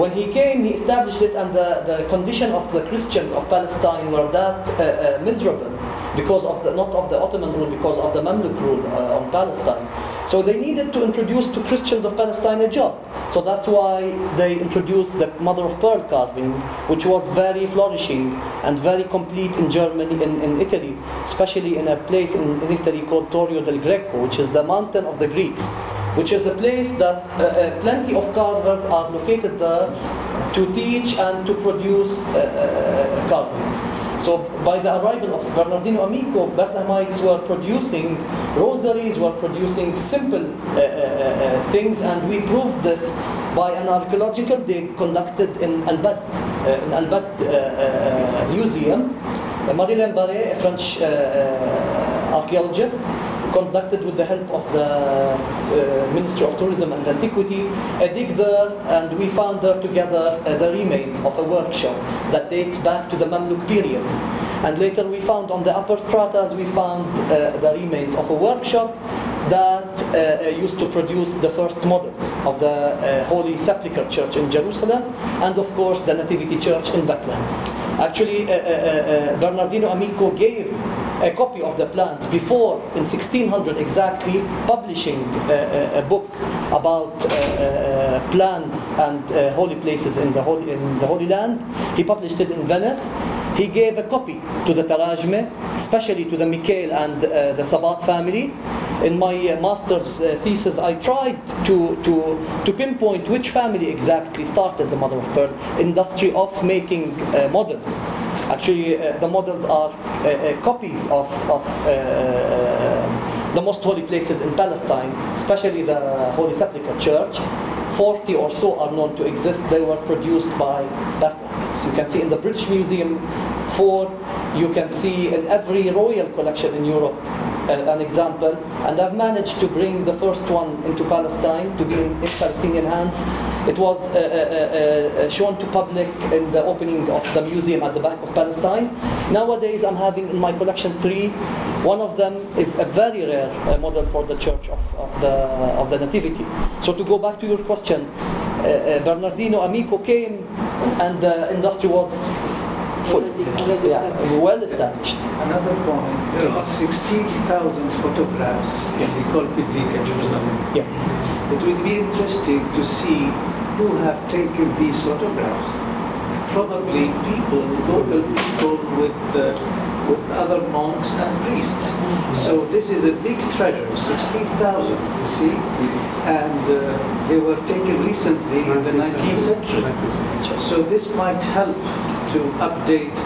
When he came, he established it, and the, the condition of the Christians of Palestine were that uh, uh, miserable, because of the, not of the Ottoman rule, because of the Mamluk rule uh, on Palestine. So they needed to introduce to Christians of Palestine a job. So that's why they introduced the mother of pearl carving, which was very flourishing and very complete in Germany, in, in Italy, especially in a place in, in Italy called Torrio del Greco, which is the mountain of the Greeks, which is a place that uh, uh, plenty of carvers are located there to teach and to produce uh, uh, carvings. So by the arrival of Bernardino Amico, Bethlehemites were producing rosaries, were producing simple uh, uh, uh, things, and we proved this by an archaeological dig conducted in Albert, uh, in Albert uh, uh, Museum. Marie-Hélène Barré, a French uh, uh, archaeologist, conducted with the help of the uh, Ministry of Tourism and Antiquity a dig there, and we found there together uh, the remains of a workshop that dates back to the Mamluk period. And later we found on the upper stratas, we found uh, the remains of a workshop that uh, used to produce the first models of the uh, Holy Sepulchre Church in Jerusalem, and of course the Nativity Church in Bethlehem. Actually, uh, uh, uh, Bernardino Amico gave a copy of the plans before, in sixteen hundred exactly, publishing uh, a, a book about uh, uh, plans and uh, holy places in the Holy, in the Holy Land. He published it in Venice. He gave a copy to the Tarajme, especially to the Mikhail and uh, the Sabat family. In my uh, master's uh, thesis, I tried to, to, to pinpoint which family exactly started the mother of pearl industry of making uh, models. Actually, uh, the models are uh, uh, copies of, of uh, the most holy places in Palestine, especially the Holy Sepulchre Church. forty or so are known to exist. They were produced by artists. You can see in the British Museum four, you can see in every royal collection in Europe uh, an example. And I've managed to bring the first one into Palestine to be in, in Palestinian hands. It was uh, uh, uh, shown to public in the opening of the museum at the Bank of Palestine. Nowadays I'm having in my collection three. One of them is a very rare uh, model for the Church of, of, the, uh, of the Nativity. So to go back to your question, Uh, uh, Bernardino Amico came and the industry was full, yeah, well established. Another point, there are sixteen thousand photographs in the Kol Publik in Jerusalem. Yeah. It would be interesting to see who have taken these photographs. Probably people, local people with, uh, with other monks and priests. So this is a big treasure, sixteen thousand, you see, and uh, they were taken recently in the nineteenth century. So this might help to update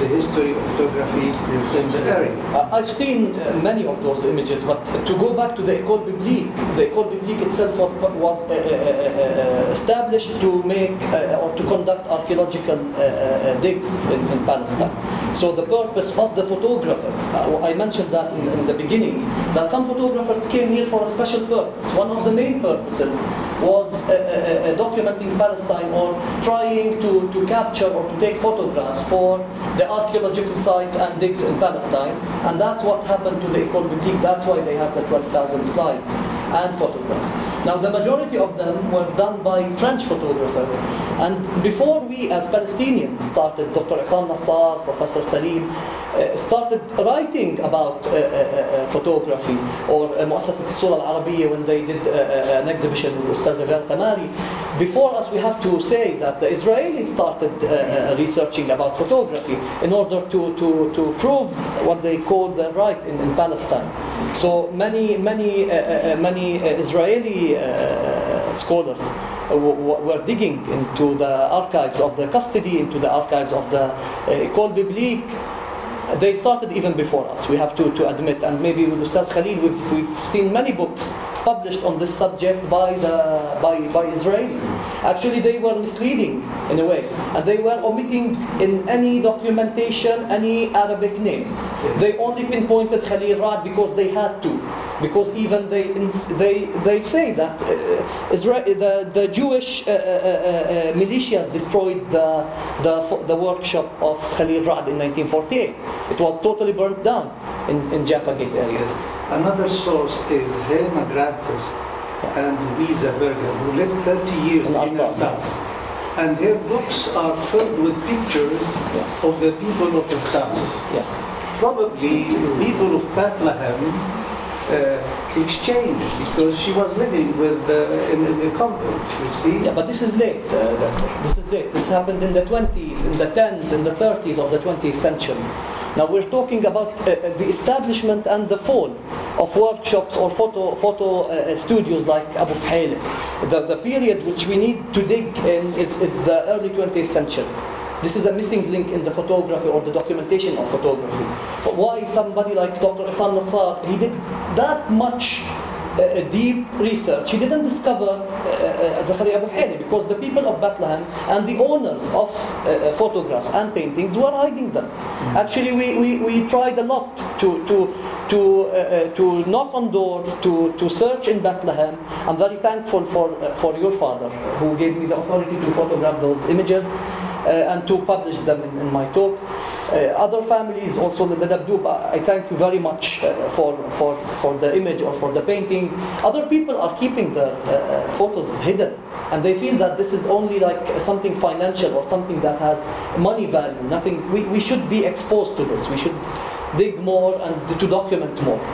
the history of photography in the area. Uh, I've seen uh, many of those images, but to go back to the École Publique, the École Publique itself was, was uh, uh, uh, established to make uh, or to conduct archaeological uh, uh, digs in, in Palestine. So the purpose of the photographers, uh, I mentioned that in, in the beginning, that some photographers came here for a special purpose. One of the main purposes was uh, uh, uh, documenting Palestine or trying to, to capture or to take photographs for the archaeological sites and digs in Palestine. And that's what happened to the École Publique. That's why they have the twelve thousand slides and photographs. Now the majority of them were done by French photographers. And before we as Palestinians started, Doctor Issam Nassar, Professor Salim, uh, started writing about uh, uh, uh, photography, or Muassasat As-Sura Al-Arabiyya when they did uh, uh, an exhibition with Ustaz Ever Tamari. Before us, we have to say that the Israelis started uh, uh, researching about photography in order to, to, to prove what they call the right in, in Palestine. So many, many, uh, uh, many Israeli uh, scholars w- w- were digging into the archives of the custody, into the archives of the École Publique. They started even before us, we have to, to admit. And maybe with Ustaz Khalil, we've, we've seen many books published on this subject by the by, by Israelis. Actually, they were misleading in a way, and they were omitting in any documentation any Arabic name. They only pinpointed Khalil Ra'ad because they had to, because even they they they say that uh, Israel, the the Jewish uh, uh, uh, militias destroyed the, the the workshop of Khalil Ra'ad in nineteen forty-eight. It was totally burnt down in in Jaffa Gate area. Another source is Helma Grafist and Louisa Berger, who lived thirty years in Al-Tas. And their books are filled with pictures yeah. of the people of Al-Tas. Yeah. Probably the people of Bethlehem uh, exchanged, because she was living with uh, in, in the convent, you see. Yeah, but this is late, uh, doctor. This is late. This happened in the twenties, in the tens, in the thirties of the twentieth century. Now we're talking about uh, the establishment and the fall of workshops or photo photo uh, studios like Abu Fuhail. The, the period which we need to dig in is, is the early twentieth century. This is a missing link in the photography or the documentation of photography. But why somebody like Doctor Issam Nassar, he did that much Uh, deep research. He didn't discover uh, uh, Zakaria Abu Fuhail because the people of Bethlehem and the owners of uh, photographs and paintings were hiding them. Actually, we, we, we tried a lot to to to uh, to knock on doors, to, to search in Bethlehem. I'm very thankful for uh, for your father who gave me the authority to photograph those images uh, and to publish them in, in my talk. Uh, other families also, the Dabdub, I thank you very much uh, for, for, for the image or for the painting. Other people are keeping the uh, photos hidden, and they feel that this is only like something financial or something that has money value. Nothing. We, we should be exposed to this. We should dig more and to document more. Uh,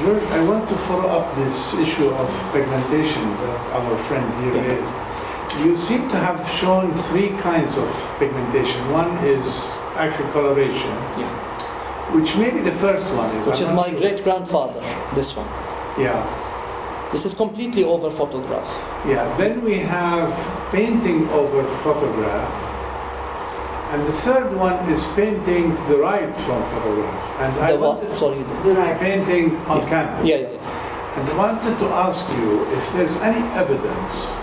George, I want to follow up this issue of pigmentation that our friend here yeah. raised. You seem to have shown three kinds of pigmentation. One is actual coloration, yeah. which maybe the first one is. Which I'm is my sure. great-grandfather, this one. Yeah. This is completely over photograph. Yeah, then we have painting over photograph. And the third one is painting derived from photograph. And the I what? wanted Sorry. painting on yeah. canvas. Yeah, yeah, yeah. And I wanted to ask you if there's any evidence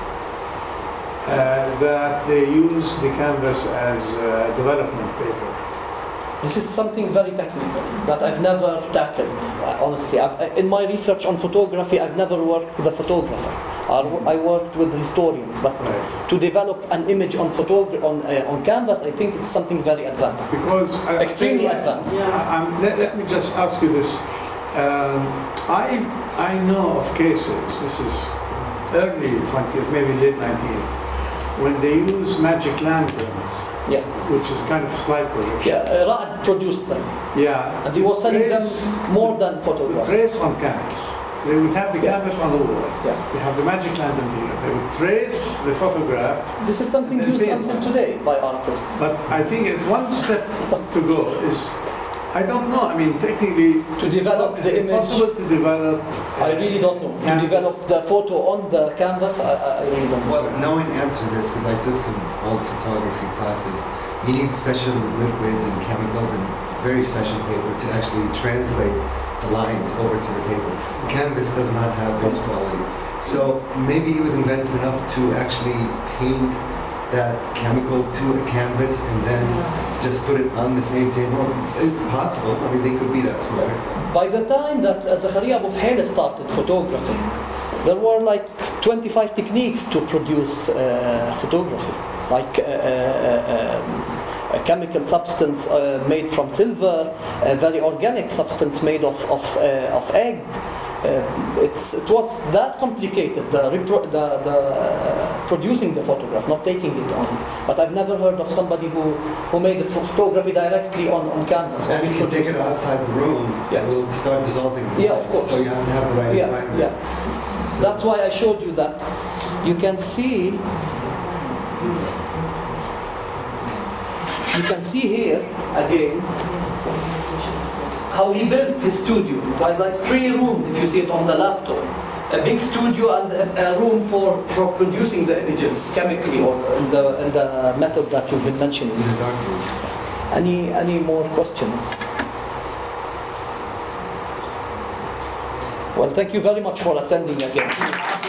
uh, that they use the canvas as uh, development paper. This is something very technical that I've never tackled, honestly. I've, in my research on photography, I've never worked with a photographer. I worked with historians, but right. to develop an image on photogra- on uh, on canvas, I think it's something very advanced. Because uh, extremely I, advanced. Yeah. I, let, let me just ask you this. Um, I I know of cases. This is early twentieth, maybe late nineteenth, when they use magic lanterns. Yeah. Which is kind of slide projection. Yeah, uh, Ra'ad produced them. Yeah. And he was selling them more than photographs. Trace on canvas. They would have the yeah. canvas on the wall. Yeah. They have the magic lantern here. They would trace the photograph. This is something used until today by artists. But I think it's one step to go is, I don't know, I mean technically to develop the image. Is it possible to develop? I really don't know. Canvas? To develop the photo on the canvas, I, I really don't know. Well, no one answered this because I took some old photography classes. You need special liquids and chemicals and very special paper to actually translate the lines over to the paper. Canvas does not have this quality. So maybe he was inventive enough to actually paint that chemical to a canvas and then just put it on the same table. It's possible. I mean, they could be that smart. By the time that Zakaria Abu Fuhaila started photography, there were like twenty-five techniques to produce uh, photography, like uh, uh, um, a chemical substance uh, made from silver, a very organic substance made of of, uh, of egg. Uh, it's, it was that complicated, the, repro- the, the uh, producing the photograph, not taking it on. But I've never heard of somebody who, who made the photography directly on, on canvas. And if you take it outside the room, yeah. it will start dissolving the yeah, lights, of course. So you have to have the right yeah, environment. Yeah. So. That's why I showed you that. You can see... You can see here, again, how he built his studio by like three rooms, if you see it on the laptop. A big studio and a, a room for, for producing the images chemically or in the, in the method that you've been mentioning. Any, any more questions? Well, thank you very much for attending again.